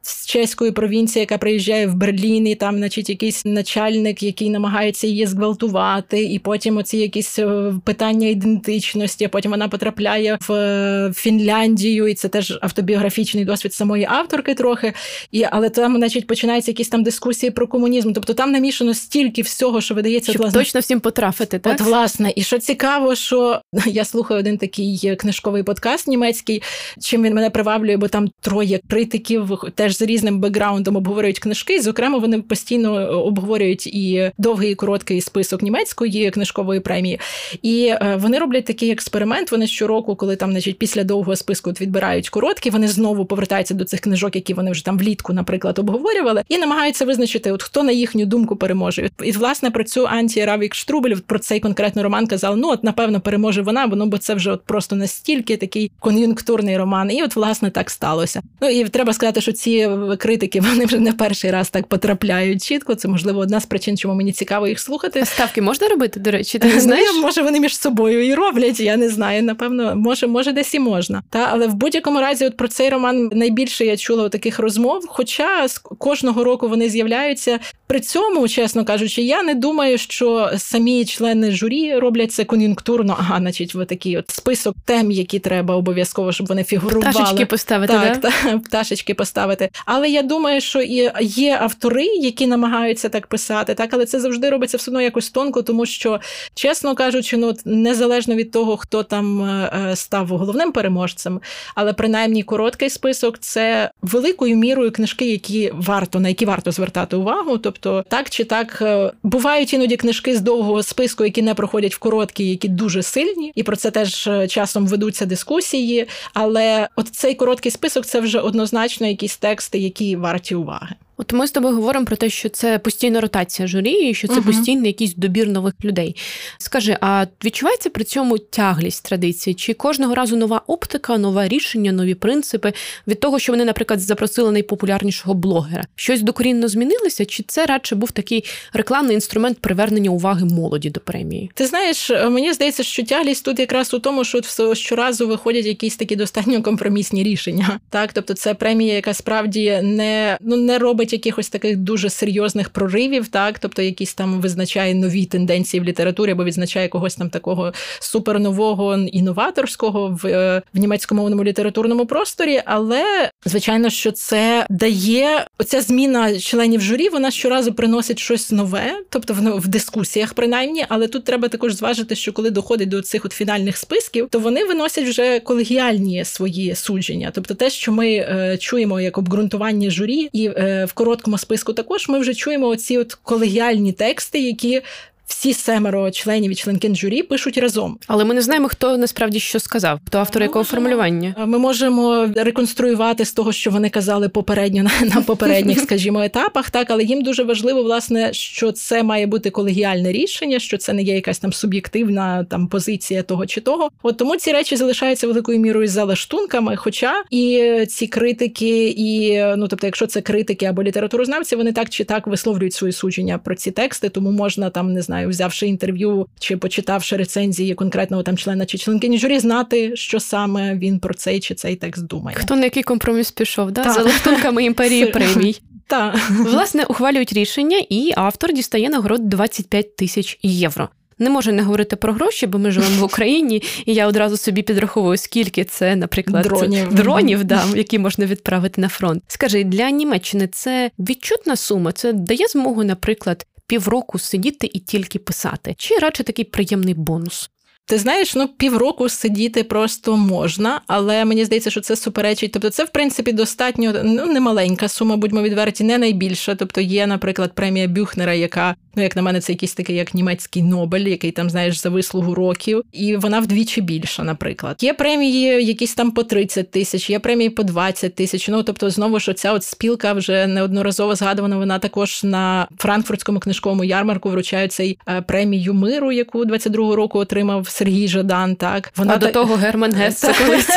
з чеської провінції, яка приїжджає в Берлін, і там, значить, якийсь начальник, який намагається її зґвалтувати, і потім оці якісь питання ідентичності, а потім вона потрапляє в Фінляндію, і це теж автобіографічний досвід самої авторки трохи, і, але там, значить, починаються якісь там дискусії про комунізм, тобто там намішано стільки всього, що видається... Щоб власне, точно всім потрафити, так? От, власне, і що цікаво, що я слухаю один такий книжковий подкаст німецький, чим він мене приваблює, бо там троє критиків теж з різним бекграундом обговорюють книжки, зокрема, вони постійно обговорюють і довгий, і короткий список німецької книжкової премії, і вони роблять такий експеримент, вони щороку, коли там, значить, після довгого списку відбирають короткі, вони знову повертаються до цих книжок, які вони вже там влітку, наприклад, обговорювали, і намагаються визначити, от хто на їхню думку переможе. І, власне, про цю Антьє Равік Штрубель, про цей конкретно роман казав, ну, от, напевно, переможе вона, бо, ну, бо це вже от просто настільки такий кон'юнктурний роман. І от, власне, так сталося. Ну, і треба сказати, що ці критики, вони вже не перший раз так потрапляють чітко. Це, можливо, одна з причин, чому мені цікаво їх слухати. А ставки можна робити, до речі? Ти не знаєш? Ну, може, вони між собою і роблять, я не знаю, напевно, може, може десь і можна. Та, але в будь-якому разі от про цей роман найбільше я чула таких розмов, хоча кожного року вони з'являються. При цьому, чесно кажучи, я не думаю, що самі члени журі роблять це кон'юнктурно, ага, значить, в такий от список тем, які треба обов'язково, щоб вони фігурували. Пташечки поставити, так? Да? Та, пташечки поставити. Але я думаю, що і є автори, які намагаються так писати, так, але це завжди робиться все одно якось тонко, тому що, чесно кажучи, ну, незалежно від того, хто там став головним переможцем, але принаймні короткий список – це великою мірою книжки, які варто, на які варто звертати увагу, тобто так чи так бувають іноді книжки з довгого списку, які не проходять в короткі, які дуже сильні, і про це теж часом ведуться дискусії, але от цей короткий список – це вже однозначно якісь тексти, які варті уваги. От ми з тобою говоримо про те, що це постійна ротація журі, і що це uh-huh. постійний якийсь добір нових людей. Скажи, а відчувається при цьому тяглість традиції? Чи кожного разу нова оптика, нове рішення, нові принципи від того, що вони, наприклад, запросили найпопулярнішого блогера? Щось докорінно змінилося? Чи це радше був такий рекламний інструмент привернення уваги молоді до премії? Ти знаєш, мені здається, що тяглість тут якраз у тому, що все щоразу виходять якісь такі достатньо компромісні рішення. Так, тобто це премія, яка справді не, ну, не робить якихось таких дуже серйозних проривів, так, тобто якісь там визначає нові тенденції в літературі, або відзначає когось там такого супернового, інноваторського в, в німецькомовному літературному просторі, але, звичайно, що це дає, оця зміна членів журі, вона щоразу приносить щось нове, тобто в, в дискусіях принаймні, але тут треба також зважити, що коли доходить до цих от фінальних списків, то вони виносять вже колегіальні свої судження, тобто те, що ми е, чуємо як обґрунтування журі і е, в короткому списку також, ми вже чуємо оці от колегіальні тексти, які всі семеро членів і членкин журі пишуть разом. Але ми не знаємо, хто насправді що сказав, хто автор ми якого можемо, формулювання. Ми можемо реконструювати з того, що вони казали попередньо на, на попередніх, скажімо, етапах, так, але їм дуже важливо, власне, що це має бути колегіальне рішення, що це не є якась там суб'єктивна там позиція того чи того. От тому ці речі залишаються великою мірою за лаштунками, хоча і ці критики, і, ну, тобто, якщо це критики або літературознавці, вони так чи так висловлюють свої судження про ці тексти, тому можна там, не знаю, взявши інтерв'ю чи почитавши рецензії конкретного там члена чи членкині журі, знати, що саме він про цей чи цей текст думає. Хто на який компроміс пішов, да? За лаштунками імперії премій. Так. Власне, ухвалюють рішення, і автор дістає нагород двадцять п'ять тисяч євро. Не можу не говорити про гроші, бо ми живемо в Україні, і я одразу собі підраховую, скільки це, наприклад, дронів, дронів да, які можна відправити на фронт. Скажи, для Німеччини це відчутна сума? Це дає змогу, наприклад, півроку сидіти і тільки писати? Чи радше такий приємний бонус? Ти знаєш, ну, півроку сидіти просто можна, але мені здається, що це суперечить. Тобто це, в принципі, достатньо, ну, немаленька сума, будьмо відверті, не найбільша. Тобто є, наприклад, премія Бюхнера, яка, ну, як на мене, це якийсь такий, як німецький Нобель, який там, знаєш, за вислугу років, і вона вдвічі більша, наприклад. Є премії якісь там по тридцять тисяч, є премії по двадцять тисяч, ну, тобто, знову ж, оця от спілка вже неодноразово згадувана, вона також на Франкфуртському книжковому ярмарку вручає цей премію миру, яку двадцять другого року отримав Сергій Жадан, так. Вона а та... до того Герман Гессе колись.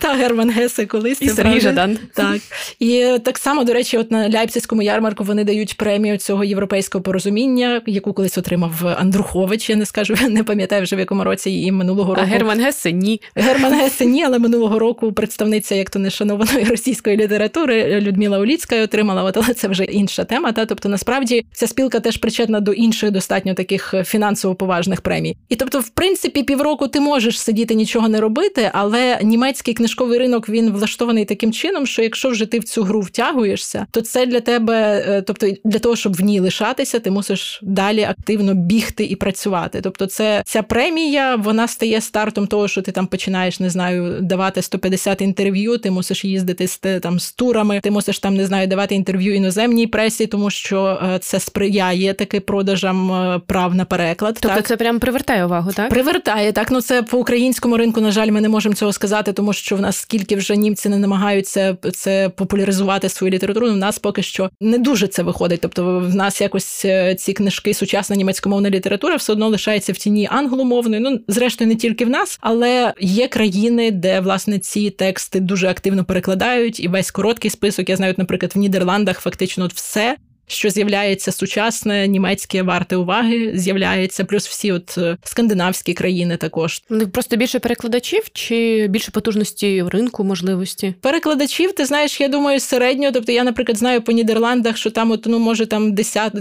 Та Герман Гессе колись. І Сергій Жадан. Так. І так само, до речі, от на Лейпцизькому ярмарку вони дають премію цього європейського порозуміння, яку колись отримав Андрухович, я не скажу, не пам'ятаю вже в якому році, і минулого року. А Герман Гессе ні. Герман Гессе ні, але минулого року представниця, як то, нешанованої російської літератури Людмила Уліцька отримала, от, але це вже інша тема. Та? Тобто, насправді, ця спілка теж причетна до інших достатньо таких фінансово поважних премій. І тобто, в принципі, півроку ти можеш сидіти, нічого не робити, але німецький книжковий ринок, він влаштований таким чином, що якщо вже ти в цю гру втягуєшся, то це для тебе, тобто для того, щоб в ній лишатися, ти мусиш далі активно бігти і працювати. Тобто це, ця премія, вона стає стартом того, що ти там починаєш, не знаю, давати сто п'ятдесят інтерв'ю, ти мусиш їздити з, там, з турами, ти мусиш там, не знаю, давати інтерв'ю іноземній пресі, тому що це сприяє таки продажам прав на переклад. Тобто так? Це прям привертає увагу, так? Привертає, так. Ну це по українському ринку, на жаль, ми не можемо цього сказати, тому що що в нас скільки вже німці не намагаються це популяризувати свою літературу, в нас поки що не дуже це виходить. Тобто в нас якось ці книжки, сучасна німецькомовна література все одно лишається в тіні англомовної. Ну, зрештою, не тільки в нас, але є країни, де, власне, ці тексти дуже активно перекладають. І весь короткий список, я знаю, наприклад, в Нідерландах фактично от все, що з'являється сучасне, німецьке варте уваги, з'являється, плюс всі от скандинавські країни також. Просто більше перекладачів чи більше потужності ринку, можливості? Перекладачів, ти знаєш, я думаю, середньо. Тобто я, наприклад, знаю по Нідерландах, що там, от, ну, може, там десят,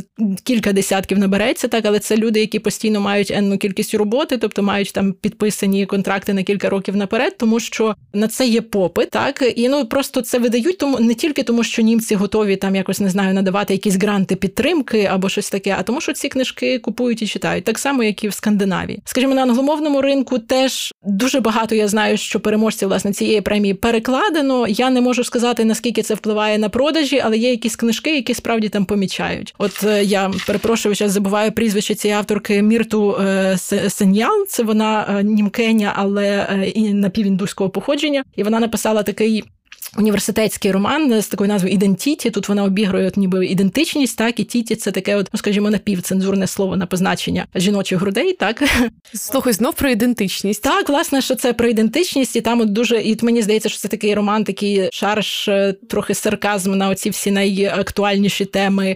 кілька десятків набереться, так, але це люди, які постійно мають енну кількість роботи, тобто мають там підписані контракти на кілька років наперед, тому що на це є попит, так, і, ну, просто це видають тому, не тільки тому, що німці готові там якось, не знаю, надавати якісь гранти підтримки або щось таке, а тому що ці книжки купують і читають. Так само, як і в Скандинавії. Скажімо, на англомовному ринку теж дуже багато, я знаю, що переможців, власне, цієї премії перекладено. Я не можу сказати, наскільки це впливає на продажі, але є якісь книжки, які справді там помічають. От я, перепрошую, зараз забуваю прізвище цієї авторки Мірту Сеньял. Це вона німкеня, але напівіндуського походження. І вона написала такий університетський роман з такою назвою «Ідентіті». Тут вона обігрує от ніби ідентичність, так, і «тіті» – це таке, от, ну, скажімо, напівцензурне слово на позначення жіночих грудей, так. Слухай, знов про ідентичність. Так, власне, що це про ідентичність, і там от дуже, і мені здається, що це такий роман, такий шарж, трохи сарказм на оці всі найактуальніші теми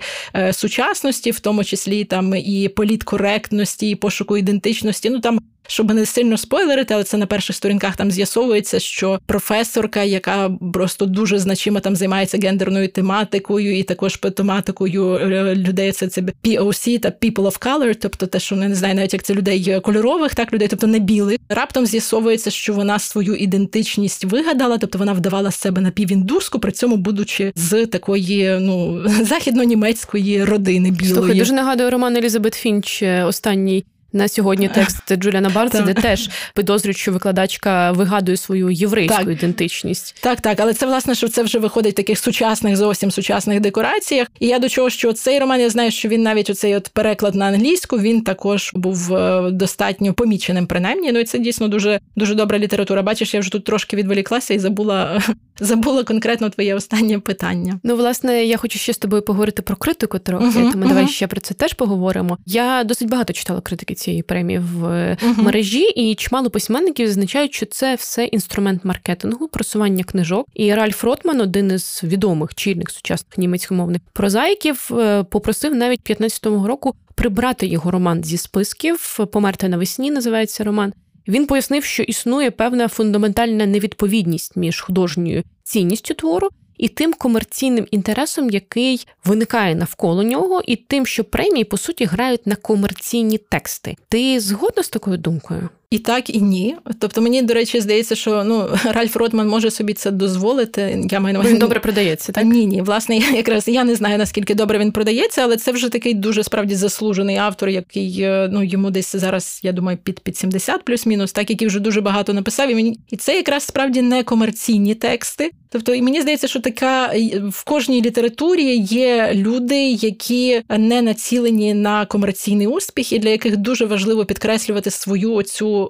сучасності, в тому числі там і політкоректності, і пошуку ідентичності, ну, там, щоб не сильно спойлерити, але це на перших сторінках там з'ясовується, що професорка, яка просто дуже значимо там займається гендерною тематикою і також тематикою людей, це, це пі о сі та people of color, тобто те, що, не знаю навіть, як це людей кольорових, так, людей, тобто не білих. Раптом з'ясовується, що вона свою ідентичність вигадала, тобто вона вдавала з себе напівіндуску, при цьому будучи з такої, ну, західно-німецької родини білої. Слухай, дуже нагадує роман Елізабет Фінч останній. На сьогодні текст Джуліана Барнса, де теж підозрюють, що викладачка вигадує свою єврейську так. ідентичність. Так, так, але це, власне, що це вже виходить в таких сучасних, зовсім сучасних декораціях. І я до чого, що цей роман, я знаю, що він навіть оцей от переклад на англійську, він також був достатньо поміченим, принаймні. Ну і це дійсно дуже, дуже добра література. Бачиш, я вже тут трошки відволіклася і забула, забула конкретно твоє останнє питання. Ну, власне, я хочу ще з тобою поговорити про критику трохи, uh-huh, тому uh-huh. давай ще про це теж поговоримо. Я досить багато читала критики цієї премії в uh-huh. мережі, і чимало письменників зазначають, що це все інструмент маркетингу, просування книжок. І Ральф Ротман, один із відомих, чільних сучасних німецькомовних прозаїків, попросив навіть п'ятнадцятого року прибрати його роман зі списків. «Померти навесні» називається роман. Він пояснив, що існує певна фундаментальна невідповідність між художньою цінністю твору і тим комерційним інтересом, який виникає навколо нього, і тим, що премії, по суті, грають на комерційні тексти. Ти згодна з такою думкою? І так, і ні. Тобто, мені, до речі, здається, що ну, Ральф Ротман може собі це дозволити. Я маю на увазі. Він добре продається, так? Ні, ні. Власне, я якраз я не знаю, наскільки добре він продається, але це вже такий дуже, справді, заслужений автор, який, ну, йому десь зараз, я думаю, під, під сімдесят плюс-мінус, так, який вже дуже багато написав. І, мені... і це якраз, справді, не комерційні тексти. Тобто, і мені здається, що така в кожній літературі є люди, які не націлені на комерційний успіх, і для яких дуже важливо підкреслювати свою оцю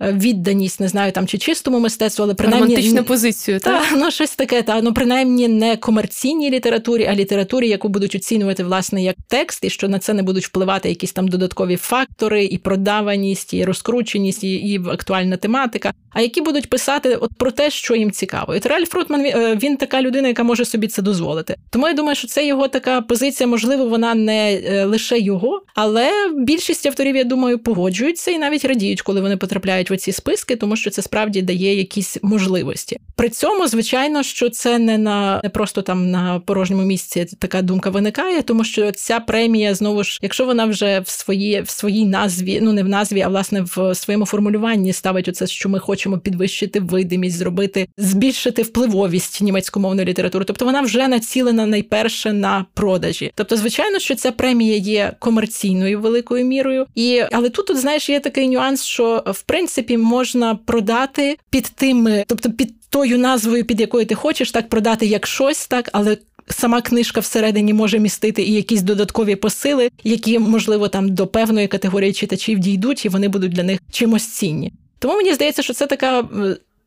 е, відданість, не знаю, там, чи чистому мистецтву, але принаймні... Романтичну позицію, так? Та, ну, щось таке, та, ну, принаймні не комерційній літературі, а літературі, яку будуть оцінювати, власне, як текст, і що на це не будуть впливати якісь там додаткові фактори, і продаваність, і розкрученість, і, і актуальна тематика, а які будуть писати от про те, що їм цікаво. І Ральф Ротман, він така людина, яка може собі це дозволити. Тому я думаю, що це його така позиція, можливо, вона не лише його, але більшість авторів, я думаю, погоджуються і навіть радіють, коли вони потрапляють в ці списки, тому що це справді дає якісь можливості. При цьому, звичайно, що це не на не просто там на порожньому місці така думка виникає, тому що ця премія, знову ж, якщо вона вже в своїй в своїй назві, ну не в назві, а власне в своєму формулюванні ставить оце, що ми хочемо підвищити видимість, зробити, збільшити впливовість німецькомовної літератури. Тобто вона вже націлена найперше на продажі. Тобто, звичайно, що ця премія є комерційною великою мірою. І але тут, тут знаєш, є такий нюанс, що в принципі можна продати під тими, тобто під тою назвою, під якою ти хочеш, так продати як щось, так, але сама книжка всередині може містити і якісь додаткові посили, які, можливо, там до певної категорії читачів дійдуть, і вони будуть для них чимось цінні. Тому мені здається, що це така.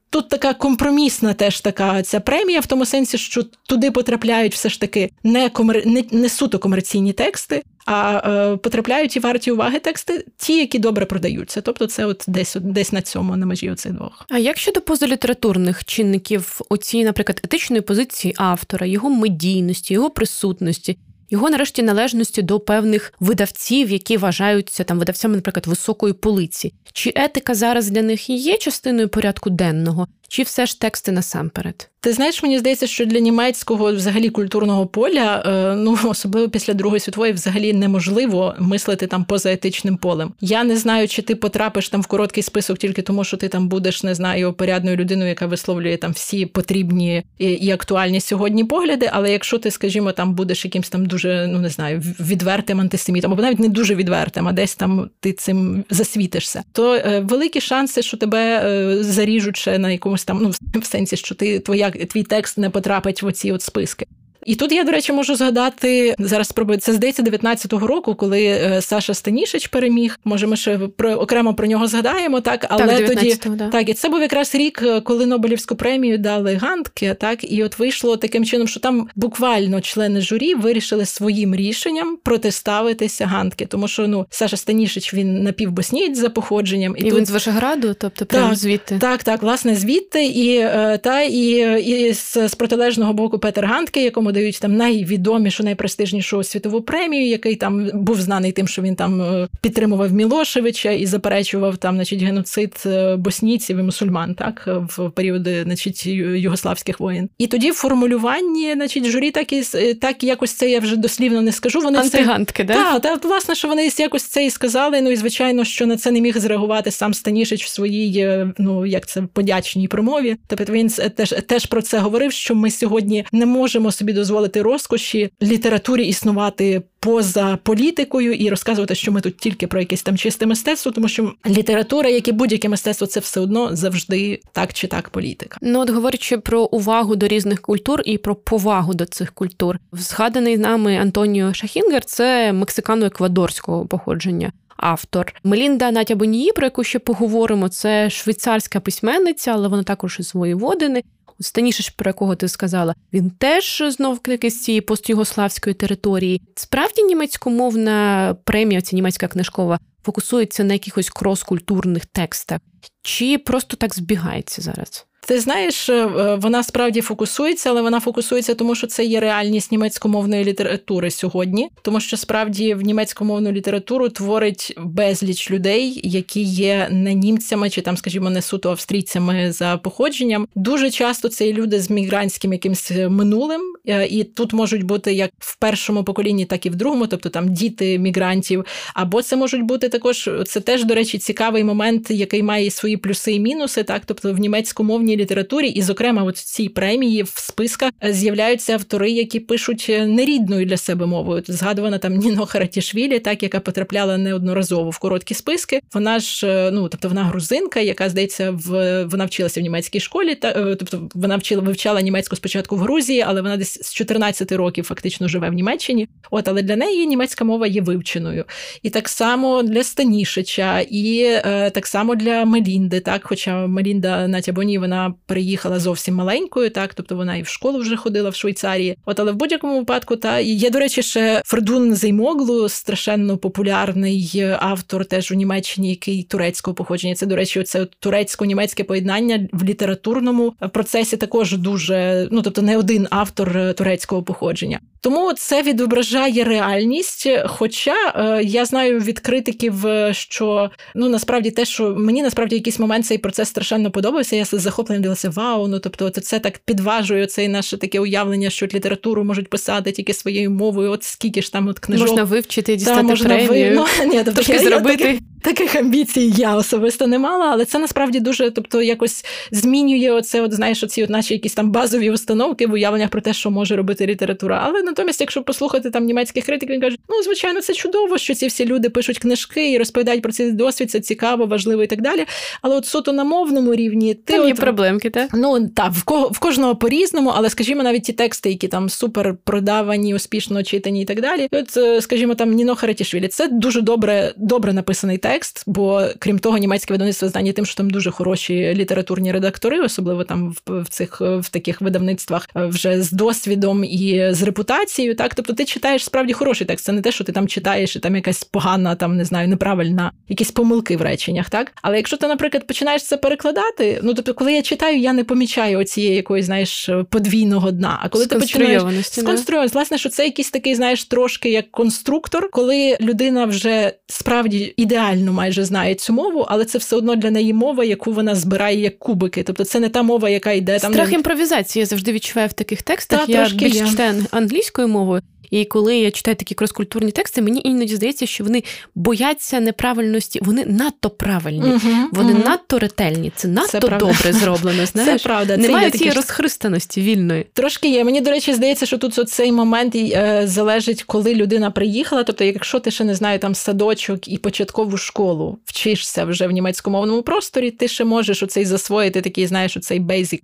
Тут така компромісна теж така ця премія, в тому сенсі, що туди потрапляють все ж таки не, комер... не, не суто комерційні тексти, а е, потрапляють і варті уваги тексти, ті, які добре продаються. Тобто це от десь, десь на цьому, на межі оцих двох. А як щодо позалітературних чинників оцій, наприклад, етичної позиції автора, його медійності, його присутності? Його, нарешті, належності до певних видавців, які вважаються там видавцями, наприклад, високої полиці. Чи етика зараз для них є частиною порядку денного, чи все ж тексти насамперед? Ти знаєш, мені здається, що для німецького взагалі культурного поля, ну особливо після Другої світової, взагалі неможливо мислити там поза етичним полем. Я не знаю, чи ти потрапиш там в короткий список тільки тому, що ти там будеш, не знаю, порядною людиною, яка висловлює там всі потрібні і актуальні сьогодні погляди, але якщо ти, скажімо, там будеш якимсь там дуже, ну не знаю, відвертим антисемітом, або навіть не дуже відвертим, а десь там ти цим засвітишся, то великі шанси, що тебе заріжуть ще на якомусь там, ну в сенсі, що ти твоя твій текст не потрапить в оці от списки. І тут я, до речі, можу згадати, зараз спробую, це, здається, дев'ятнадцятого року, коли Саша Станішич переміг. Може, ми ще про, окремо про нього згадаємо, так? Але так, тоді да. Так, і це був якраз рік, коли Нобелівську премію дали Гантке, так? І от вийшло таким чином, що там буквально члени журі вирішили своїм рішенням протиставитися Гантке, тому що, ну, Саша Станішич, він напівбоснієць за походженням. І, і тут... він з Вишеграду, тобто прямо звідти. Так, так, власне, звідти. І, та, і, і з, з протилежного боку Петер Гантке, якому дають там найвідомішу, найпрестижнішу світову премію, який там був знаний тим, що він там підтримував Мілошевича і заперечував там, значить, геноцид боснійців і мусульман, так, в періоди, значить, югославських воєн. І тоді формулювання, значить, журі так і так якось це я вже дослівно не скажу, вони антигантки, це... да? Так, та, та, власне, що вони якось це і сказали, ну і звичайно, що на це не міг зреагувати сам Станішич в своїй, ну, як це, подячній промові. Тобто він теж теж про це говорив, що ми сьогодні не можемо собі дозволити розкоші літературі існувати поза політикою і розказувати, що ми тут тільки про якесь там чисте мистецтво, тому що література, як і будь-яке мистецтво, це все одно завжди так чи так політика. Ну, от говорячи про увагу до різних культур і про повагу до цих культур, згаданий нами Антоніо Шахінгер – це мексикано-еквадорського походження автор. Мелінда Надь Абоньї, про яку ще поговоримо, це швейцарська письменниця, але вона також із Воєводини. Станішич, про якого ти сказала, він теж знов-таки з цієї постюгославської території. Справді німецькомовна премія, ця німецька книжкова, фокусується на якихось крос-культурних текстах? Чи просто так збігається зараз? Ти знаєш, вона справді фокусується, але вона фокусується, тому що це є реальність німецькомовної літератури сьогодні. Тому що, справді, в німецькомовну літературу творить безліч людей, які є не німцями, чи там, скажімо, не суто австрійцями за походженням. Дуже часто це люди з мігрантським якимсь минулим, і тут можуть бути як в першому поколінні, так і в другому, тобто там діти мігрантів. Або це можуть бути також, це теж, до речі, цікавий момент, який має свої плюси і мінуси, так, тобто в німецькомовній літературі, і, зокрема, от в цій премії в списках з'являються автори, які пишуть нерідною для себе мовою. Згадувана там Ніно Харатішвілі, так, яка потрапляла неодноразово в короткі списки. Вона ж, ну, тобто вона грузинка, яка, здається, в вона вчилася в німецькій школі, та, тобто вона вчила, вивчала німецьку спочатку в Грузії, але вона десь з чотирнадцяти років фактично живе в Німеччині. От, але для неї німецька мова є вивченою. І так само для Станішича, і е, так само для Мелінди, так, хоча Мелінда Надь Абоньї, вона приїхала зовсім маленькою, так, тобто вона і в школу вже ходила в Швейцарії. От, але в будь-якому випадку, та, є, до речі, ще Фердун Зеймоглу, страшенно популярний автор теж у Німеччині, який турецького походження. Це, до речі, це турецько-німецьке поєднання в літературному процесі також дуже, ну, тобто не один автор турецького походження. Тому це відображає реальність, хоча е, я знаю від критиків, що, ну, насправді те, що мені, насправді, якийсь момент цей процес страшенно подобався, я захоплена дивилася, вау, ну, тобто це так підважує це наше таке уявлення, що літературу можуть писати тільки своєю мовою, от скільки ж там от книжок. Можна вивчити, дістати та, можна премію, ви... ну, ні, тобто, трошки я, зробити. Я таких, таких амбіцій я особисто не мала, але це насправді дуже, тобто якось змінює оце, от, знаєш, оці от наші якісь там базові установки в уявленнях про те, що може робити література. Але натомість, якщо послухати там німецьких критиків, він каже, ну, звичайно, це чудово, що ці всі люди пишуть книжки і розповідають про цей досвід, це цікаво, важливо і так далі. Але от суто на мовному рівні ти там от... є проблемки, так? Ну, так, в, ко... в кожного по-різному, але, скажімо, навіть ті тексти, які там супер продавані, успішно читані і так далі. І от, скажімо, там Ніно Харатішвілі, це дуже добре, добре написаний текст, бо, крім того, німецьке видавництво знає тим, що там дуже хороші літературні редактори, особливо там в, в цих, в таких видавництвах вже з досвідом і з репутацією. Так, тобто ти читаєш справді хороший текст, це не те, що ти там читаєш і там якась погана, там, не знаю, неправильна, якісь помилки в реченнях, так? Але якщо ти, наприклад, починаєш це перекладати, ну, тобто, коли я читаю, я не помічаю оцієї якоїсь, знаєш, подвійного дна. А коли ти починаєш... Сконструйованості, власне, що це якийсь такий, знаєш, трошки як конструктор, коли людина вже справді ідеально майже знає цю мову, але це все одно для неї мова, яку вона збирає як кубики. Тобто це не та мова, яка йде там... Страх імпровізації я завжди відчуваю в таких текстах. Та, я більш я. читаю англійською мовою. І коли я читаю такі крос-культурні тексти, мені іноді здається, що вони бояться неправильності. Вони надто правильні. Uh-huh, вони uh-huh. надто ретельні. Це надто це добре зроблено. Знаєш? Це правда. Немає цієї такі... розхристаності вільної. Трошки є. Мені, до речі, здається, що тут цей момент е, залежить, коли людина приїхала. Тобто, якщо ти ще, не знаю, там садочок і початкову школу вчишся вже в німецькомовному просторі, ти ще можеш оцей засвоїти такий, знаєш, оцей basic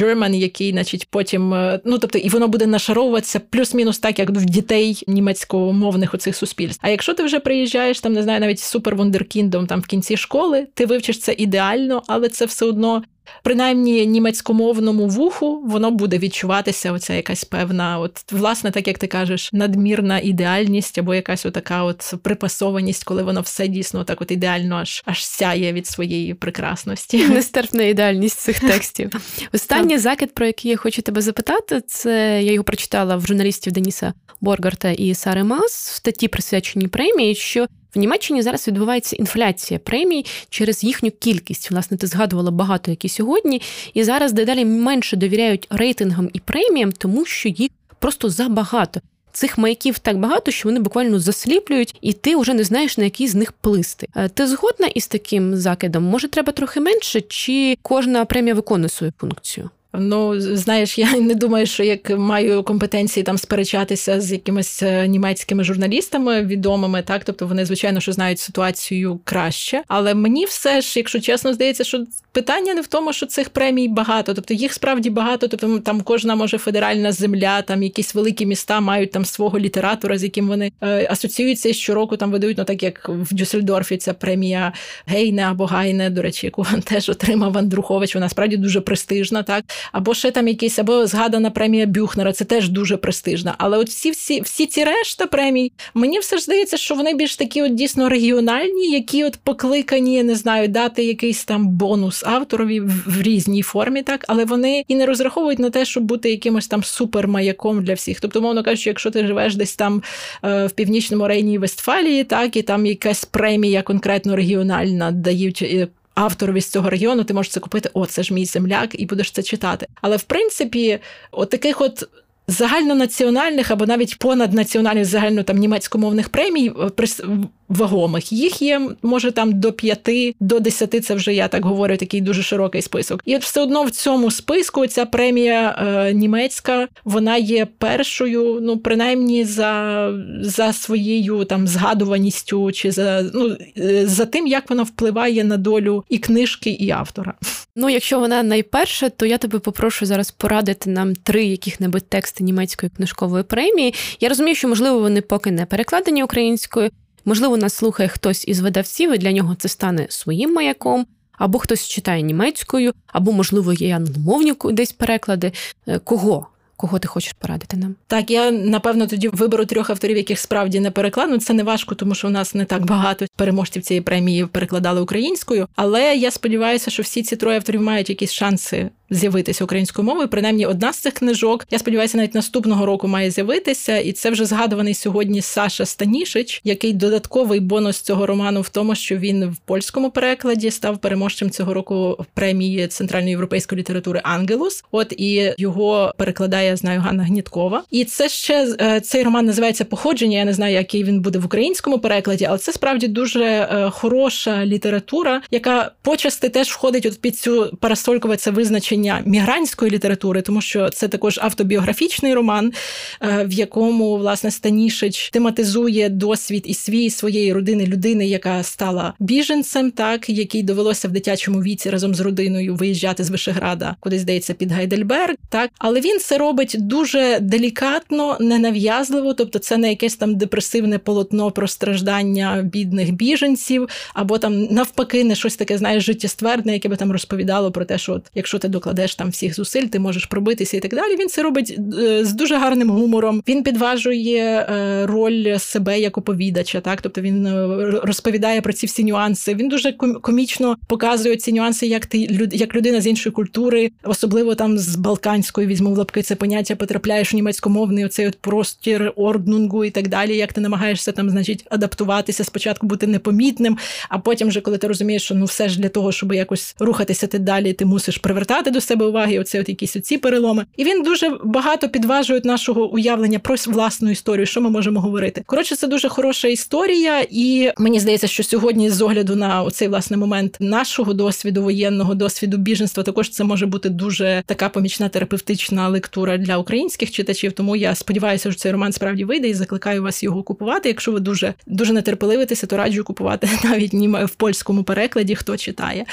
German, який, значить, потім, ну, тобто, і воно буде нашаровуватися плюс-мінус так, як в дітей німецькомовних оцих суспільств. А якщо ти вже приїжджаєш, там, не знаю, навіть супер-вундеркіндом, там, в кінці школи, ти вивчиш це ідеально, але це все одно... Принаймні німецькомовному вуху воно буде відчуватися оця якась певна, от власне, так як ти кажеш, надмірна ідеальність або якась отака от припасованість, коли воно все дійсно так от ідеально аж, аж сяє від своєї прекрасності. Нестерпна ідеальність цих текстів. Останній закид, про який я хочу тебе запитати, це я його прочитала в журналістів Деніса Боргарта і Сари Мас в статті, присвяченій премії, що в Німеччині зараз відбувається інфляція премій через їхню кількість. Власне, ти згадувала багато, які сьогодні. І зараз дедалі менше довіряють рейтингам і преміям, тому що їх просто забагато. Цих маяків так багато, що вони буквально засліплюють, і ти вже не знаєш, на який з них плисти. Ти згодна із таким закидом? Може, треба трохи менше? Чи кожна премія виконує свою функцію? Ну, знаєш, я не думаю, що як маю компетенції там сперечатися з якимись німецькими журналістами відомими, так, тобто вони, звичайно, що знають ситуацію краще, але мені все ж, якщо чесно, здається, що питання не в тому, що цих премій багато, тобто їх справді багато, тобто там кожна, може, федеральна земля, там якісь великі міста мають там свого літератора, з яким вони е, асоціюються, і щороку там видають, ну, так як в Дюссельдорфі ця премія Гейне або Гайне, до речі, яку теж отримав Андрухович, вона справді дуже престижна, так. або ще там якісь, або згадана премія Бюхнера, це теж дуже престижна. Але от всі, всі, всі ці решта премій, мені все ж здається, що вони більш такі от дійсно регіональні, які от покликані, я не знаю, дати якийсь там бонус авторові в, в різній формі, так, але вони і не розраховують на те, щоб бути якимось там супермаяком для всіх. Тобто, мовно кажучи, якщо ти живеш десь там в Північному Рейні і Вестфалії, так, і там якась премія конкретно регіональна дають авторові з цього регіону, ти можеш це купити, о, це ж мій земляк, і будеш це читати. Але, в принципі, от таких от загальнонаціональних або навіть понаднаціональних загально там німецькомовних премій вагомих, їх є, може, там до п'яти, до десяти, це вже я так говорю, такий дуже широкий список. І от все одно в цьому списку ця премія е, німецька, вона є першою, ну, принаймні за, за своєю там згадуваністю, чи за, ну, за тим, як вона впливає на долю і книжки, і автора. Ну, якщо вона найперша, то я тебе попрошу зараз порадити нам три яких-небудь тексти німецької книжкової премії. Я розумію, що, можливо, вони поки не перекладені українською, можливо, нас слухає хтось із видавців, і для нього це стане своїм маяком, або хтось читає німецькою, або, можливо, є англомовні десь переклади. Кого? Кого ти хочеш порадити нам? Так, я, напевно, тоді виберу трьох авторів, яких справді не перекладено. Це не важко, тому що у нас не так багато переможців цієї премії перекладали українською. Але я сподіваюся, що всі ці троє авторів мають якісь шанси з'явитися українською мовою. Принаймні, одна з цих книжок, я сподіваюся, навіть наступного року має з'явитися. І це вже згадуваний сьогодні Саша Станішич, який додатковий бонус цього роману в тому, що він в польському перекладі став переможцем цього року премії Центральної європейської літератури «Ангелус». От і його перекладає, я знаю, Ганна Гніткова. І це ще, цей роман називається «Походження». Я не знаю, який він буде в українському перекладі, але це справді дуже хороша література, яка почасти теж входить от під цю парасолькове це визначення мігрантської літератури, тому що це також автобіографічний роман, в якому, власне, Станішич тематизує досвід і свій, і своєї родини, людини, яка стала біженцем, так, якій довелося в дитячому віці разом з родиною виїжджати з Вишеграда, кудись, здається, під Гайдельберг, так. Але він це робить робить дуже делікатно, ненав'язливо, тобто це не якесь там депресивне полотно про страждання бідних біженців, або там навпаки не щось таке, знаєш, життєствердне, яке би там розповідало про те, що от, якщо ти докладеш там всіх зусиль, ти можеш пробитися і так далі. Він це робить е, з дуже гарним гумором. Він підважує е, роль себе як оповідача, так, тобто він е, розповідає про ці всі нюанси. Він дуже комічно показує ці нюанси, як ти люд, як людина з іншої культури, особливо там з балканської, візьму в лапки це поняття, потрапляєш в німецькомовний оцей от простір орднунгу і так далі, як ти намагаєшся там, значить, адаптуватися, спочатку бути непомітним, а потім вже, коли ти розумієш, що ну все ж для того, щоб якось рухатися ти далі, ти мусиш привертати до себе уваги, оце от якісь оці переломи. І він дуже багато підважує нашого уявлення про власну історію, що ми можемо говорити. Коротше, це дуже хороша історія, і мені здається, що сьогодні з огляду на оцей, власне, момент нашого досвіду, воєнного досвіду біженства, також це може бути дуже така помічна терапевтична лектура для українських читачів, тому я сподіваюся, що цей роман справді вийде і закликаю вас його купувати. Якщо ви дуже, дуже нетерпеливитеся, то раджу купувати навіть в польському перекладі, хто читає.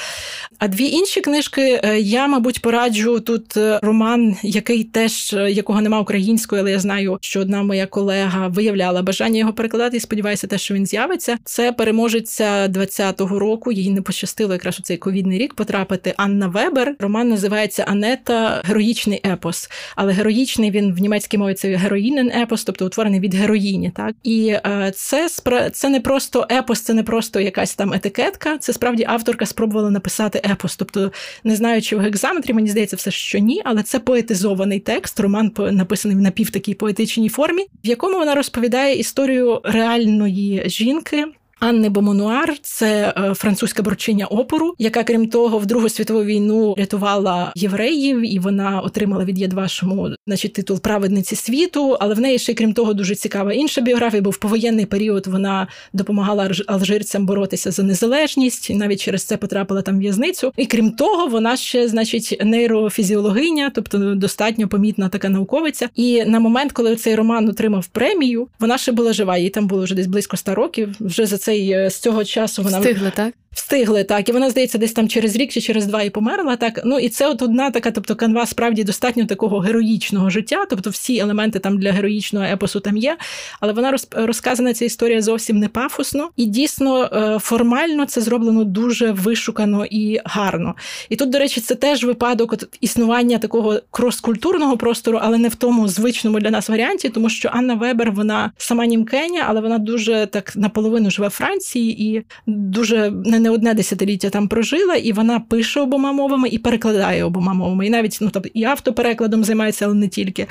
А дві інші книжки я, мабуть, пораджу тут роман, який теж, якого нема української, але я знаю, що одна моя колега виявляла бажання його перекладати і сподіваюся те, що він з'явиться. Це переможеця двадцятого року, їй не пощастило якраз у цей ковідний рік потрапити, Анна Вебер. Роман називається «Анета. Героїчний епос». Але героїчний він в німецькій мові це героїнен епос, тобто утворений від героїні, так? І е, це спра... це не просто епос, це не просто якась там етикетка, це справді авторка спробувала написати епос, тобто не знаю, чи в гекзаметрі, мені здається, все що ні, але це поетизований текст, роман написаний в напів такій поетичній формі, в якому вона розповідає історію реальної жінки, Анни Бомонуар, це французька борчиня опору, яка, крім того, в Другу світову війну рятувала євреїв, і вона отримала від Яд Вашему, значить, титул «Праведниці світу», але в неї ще, крім того, дуже цікава інша біографія, бо в повоєнний період вона допомагала алжирцям боротися за незалежність, і навіть через це потрапила там в в'язницю. І крім того, вона ще, значить, нейрофізіологиня, тобто достатньо помітна така науковиця. І на момент, коли цей роман отримав премію, вона ще була жива, їй там було вже десь близько ста років, вже за це. І з цього часу вона встигла, так? встигли, так. І вона, здається, десь там через рік чи через два і померла, так. Ну, і це от одна така, тобто, канва справді достатньо такого героїчного життя, тобто всі елементи там для героїчного епосу там є, але вона роз, розказана, ця історія, зовсім не пафосно. І дійсно формально це зроблено дуже вишукано і гарно. І тут, до речі, це теж випадок от існування такого крос-культурного простору, але не в тому звичному для нас варіанті, тому що Анна Вебер, вона сама німкеня, але вона дуже так наполовину живе в Франції і дуже не одне десятиліття там прожила, і вона пише обома мовами і перекладає обома мовами. І навіть, ну, тобто, і автоперекладом займається, але не тільки.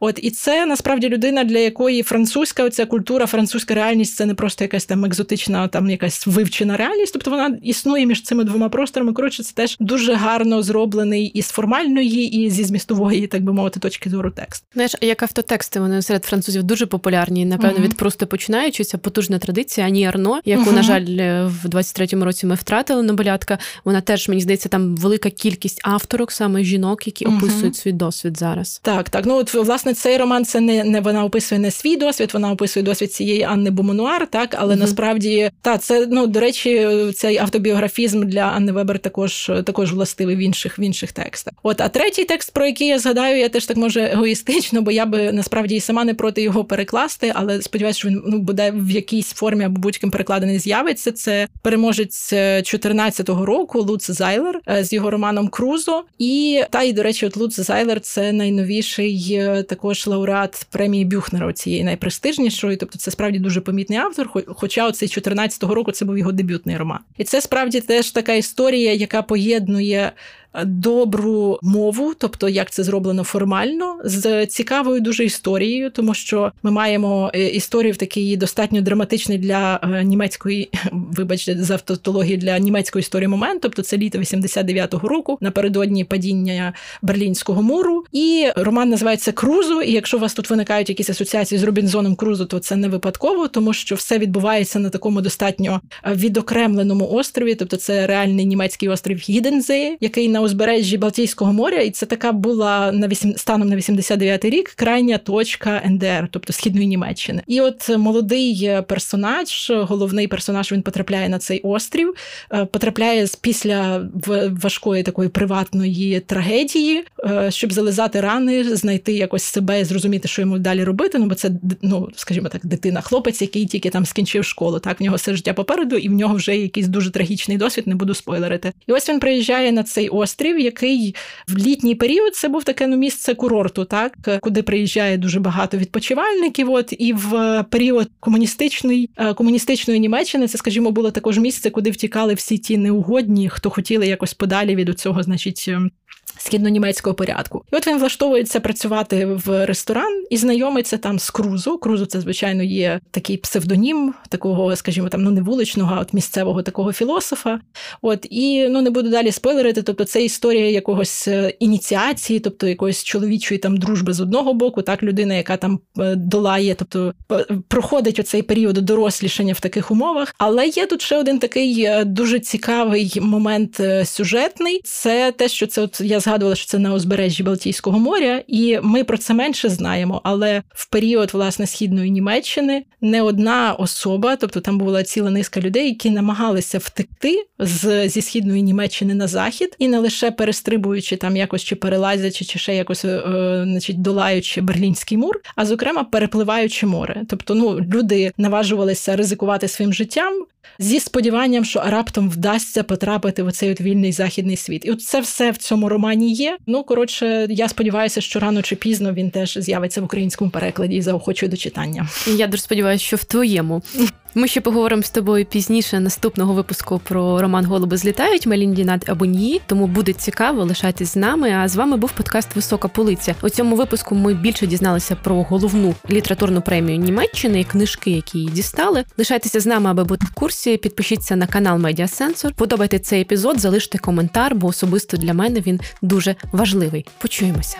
От, і це, насправді, людина, для якої французька оця культура, французька реальність – це не просто якась там екзотична, там, якась вивчена реальність, тобто вона існує між цими двома просторами. Коротше, це теж дуже гарно зроблений і з формальної, і зі змістової, так би мовити, точки зору текст. Знаєш, як автотексти, вони серед французів дуже популярні, напевно, mm-hmm. від просто починаючися, потужна традиція, Ані Арно, яку, mm-hmm. на жаль, в двадцять третьому році ми втратили, Нобелятка, вона теж, мені здається, там велика кількість авторок, саме жінок, які mm-hmm. описують свій досвід зараз. Так, так. Ну, от, власне, цей роман, це не, не вона описує не свій досвід, вона описує досвід цієї Анни Бомонуар, так, але mm-hmm. насправді, та, це, ну, до речі, цей автобіографізм для Анни Вебер також, також властивий в інших, в інших текстах. От, а третій текст, про який я згадаю, я теж так, може, егоїстично, бо я би, насправді, і сама не проти його перекласти, але сподіваюся, що він, ну, буде в якійсь формі або будь-ким перекладений з'явиться. Це переможець чотирнадцятого року Луц Зайлер з його романом «Крузо». І, та, і, до речі, от Луц Зайлер – це найновіший також лауреат премії Бюхнера, цієї найпрестижнішої. Тобто це справді дуже помітний автор, хоча оцей чотирнадцятого року це був його дебютний роман. І це справді теж така історія, яка поєднує добру мову, тобто як це зроблено формально, з цікавою дуже історією, тому що ми маємо історію в такій достатньо драматичній для німецької, вибачте за тавтологію, для німецької історії момент, тобто це літо вісімдесят дев'ятого року, напередодні падіння Берлінського муру. І роман називається «Крузо», і якщо у вас тут виникають якісь асоціації з Робінзоном Крузо, то це не випадково, тому що все відбувається на такому достатньо відокремленому острові, тобто це реальний німецький острів Гідензее, який на узбережжі Балтійського моря, і це така була на вісім... станом на вісімдесят дев'ятий рік крайня точка ен де ер, тобто Східної Німеччини. І от молодий персонаж, головний персонаж, він потрапляє на цей острів, потрапляє після важкої такої приватної трагедії, щоб зализати рани, знайти якось себе і зрозуміти, що йому далі робити, ну бо це, ну, скажімо так, дитина-хлопець, який тільки там скінчив школу, так, в нього все життя попереду, і в нього вже якийсь дуже трагічний досвід, не буду спойлерити. І ось він приїжджає на цей острів, острів, який в літній період це був таке, ну, місце курорту, так, куди приїжджає дуже багато відпочивальників. От, і в період комуністичної, комуністичної Німеччини це, скажімо, було також місце, куди втікали всі ті неугодні, хто хотіли якось подалі від оцього, значить, східно-німецького порядку. І от він влаштовується працювати в ресторан і знайомиться там з Крузо. Крузо – це, звичайно, є такий псевдонім такого, скажімо, там, ну, не вуличного, а от місцевого такого філософа. От, і, ну, не буду далі спойлерити, тобто це історія якогось ініціації, тобто якоїсь чоловічої там дружби з одного боку, так, людина, яка там долає, тобто проходить оцей період дорослішання в таких умовах. Але є тут ще один такий дуже цікавий момент сюжетний. Це те, що це, от я згадувала, що це на узбережжі Балтійського моря, і ми про це менше знаємо, але в період, власне, Східної Німеччини не одна особа, тобто там була ціла низка людей, які намагалися втекти з, зі Східної Німеччини на Захід, і не лише перестрибуючи там якось, чи перелазячи, чи ще якось, е, значить, долаючи Берлінський мур, а, зокрема, перепливаючи море. Тобто, ну, люди наважувалися ризикувати своїм життям, зі сподіванням, що раптом вдасться потрапити в цей от вільний західний світ. І от це все в цьому романі є. Ну, коротше, я сподіваюся, що рано чи пізно він теж з'явиться в українському перекладі і заохочує до читання. Я дуже сподіваюся, що в твоєму. Ми ще поговоримо з тобою пізніше наступного випуску про роман «Голуби злітають» Мелінді Надь Абоньї, тому буде цікаво, лишайтесь з нами. А з вами був подкаст «Висока полиця». У цьому випуску ми більше дізналися про головну літературну премію Німеччини і книжки, які її дістали. Лишайтеся з нами, аби бути в курсі. Підпишіться на канал Медіа Сенсор. Подобайте цей епізод, залиште коментар, бо особисто для мене він дуже важливий. Почуємося.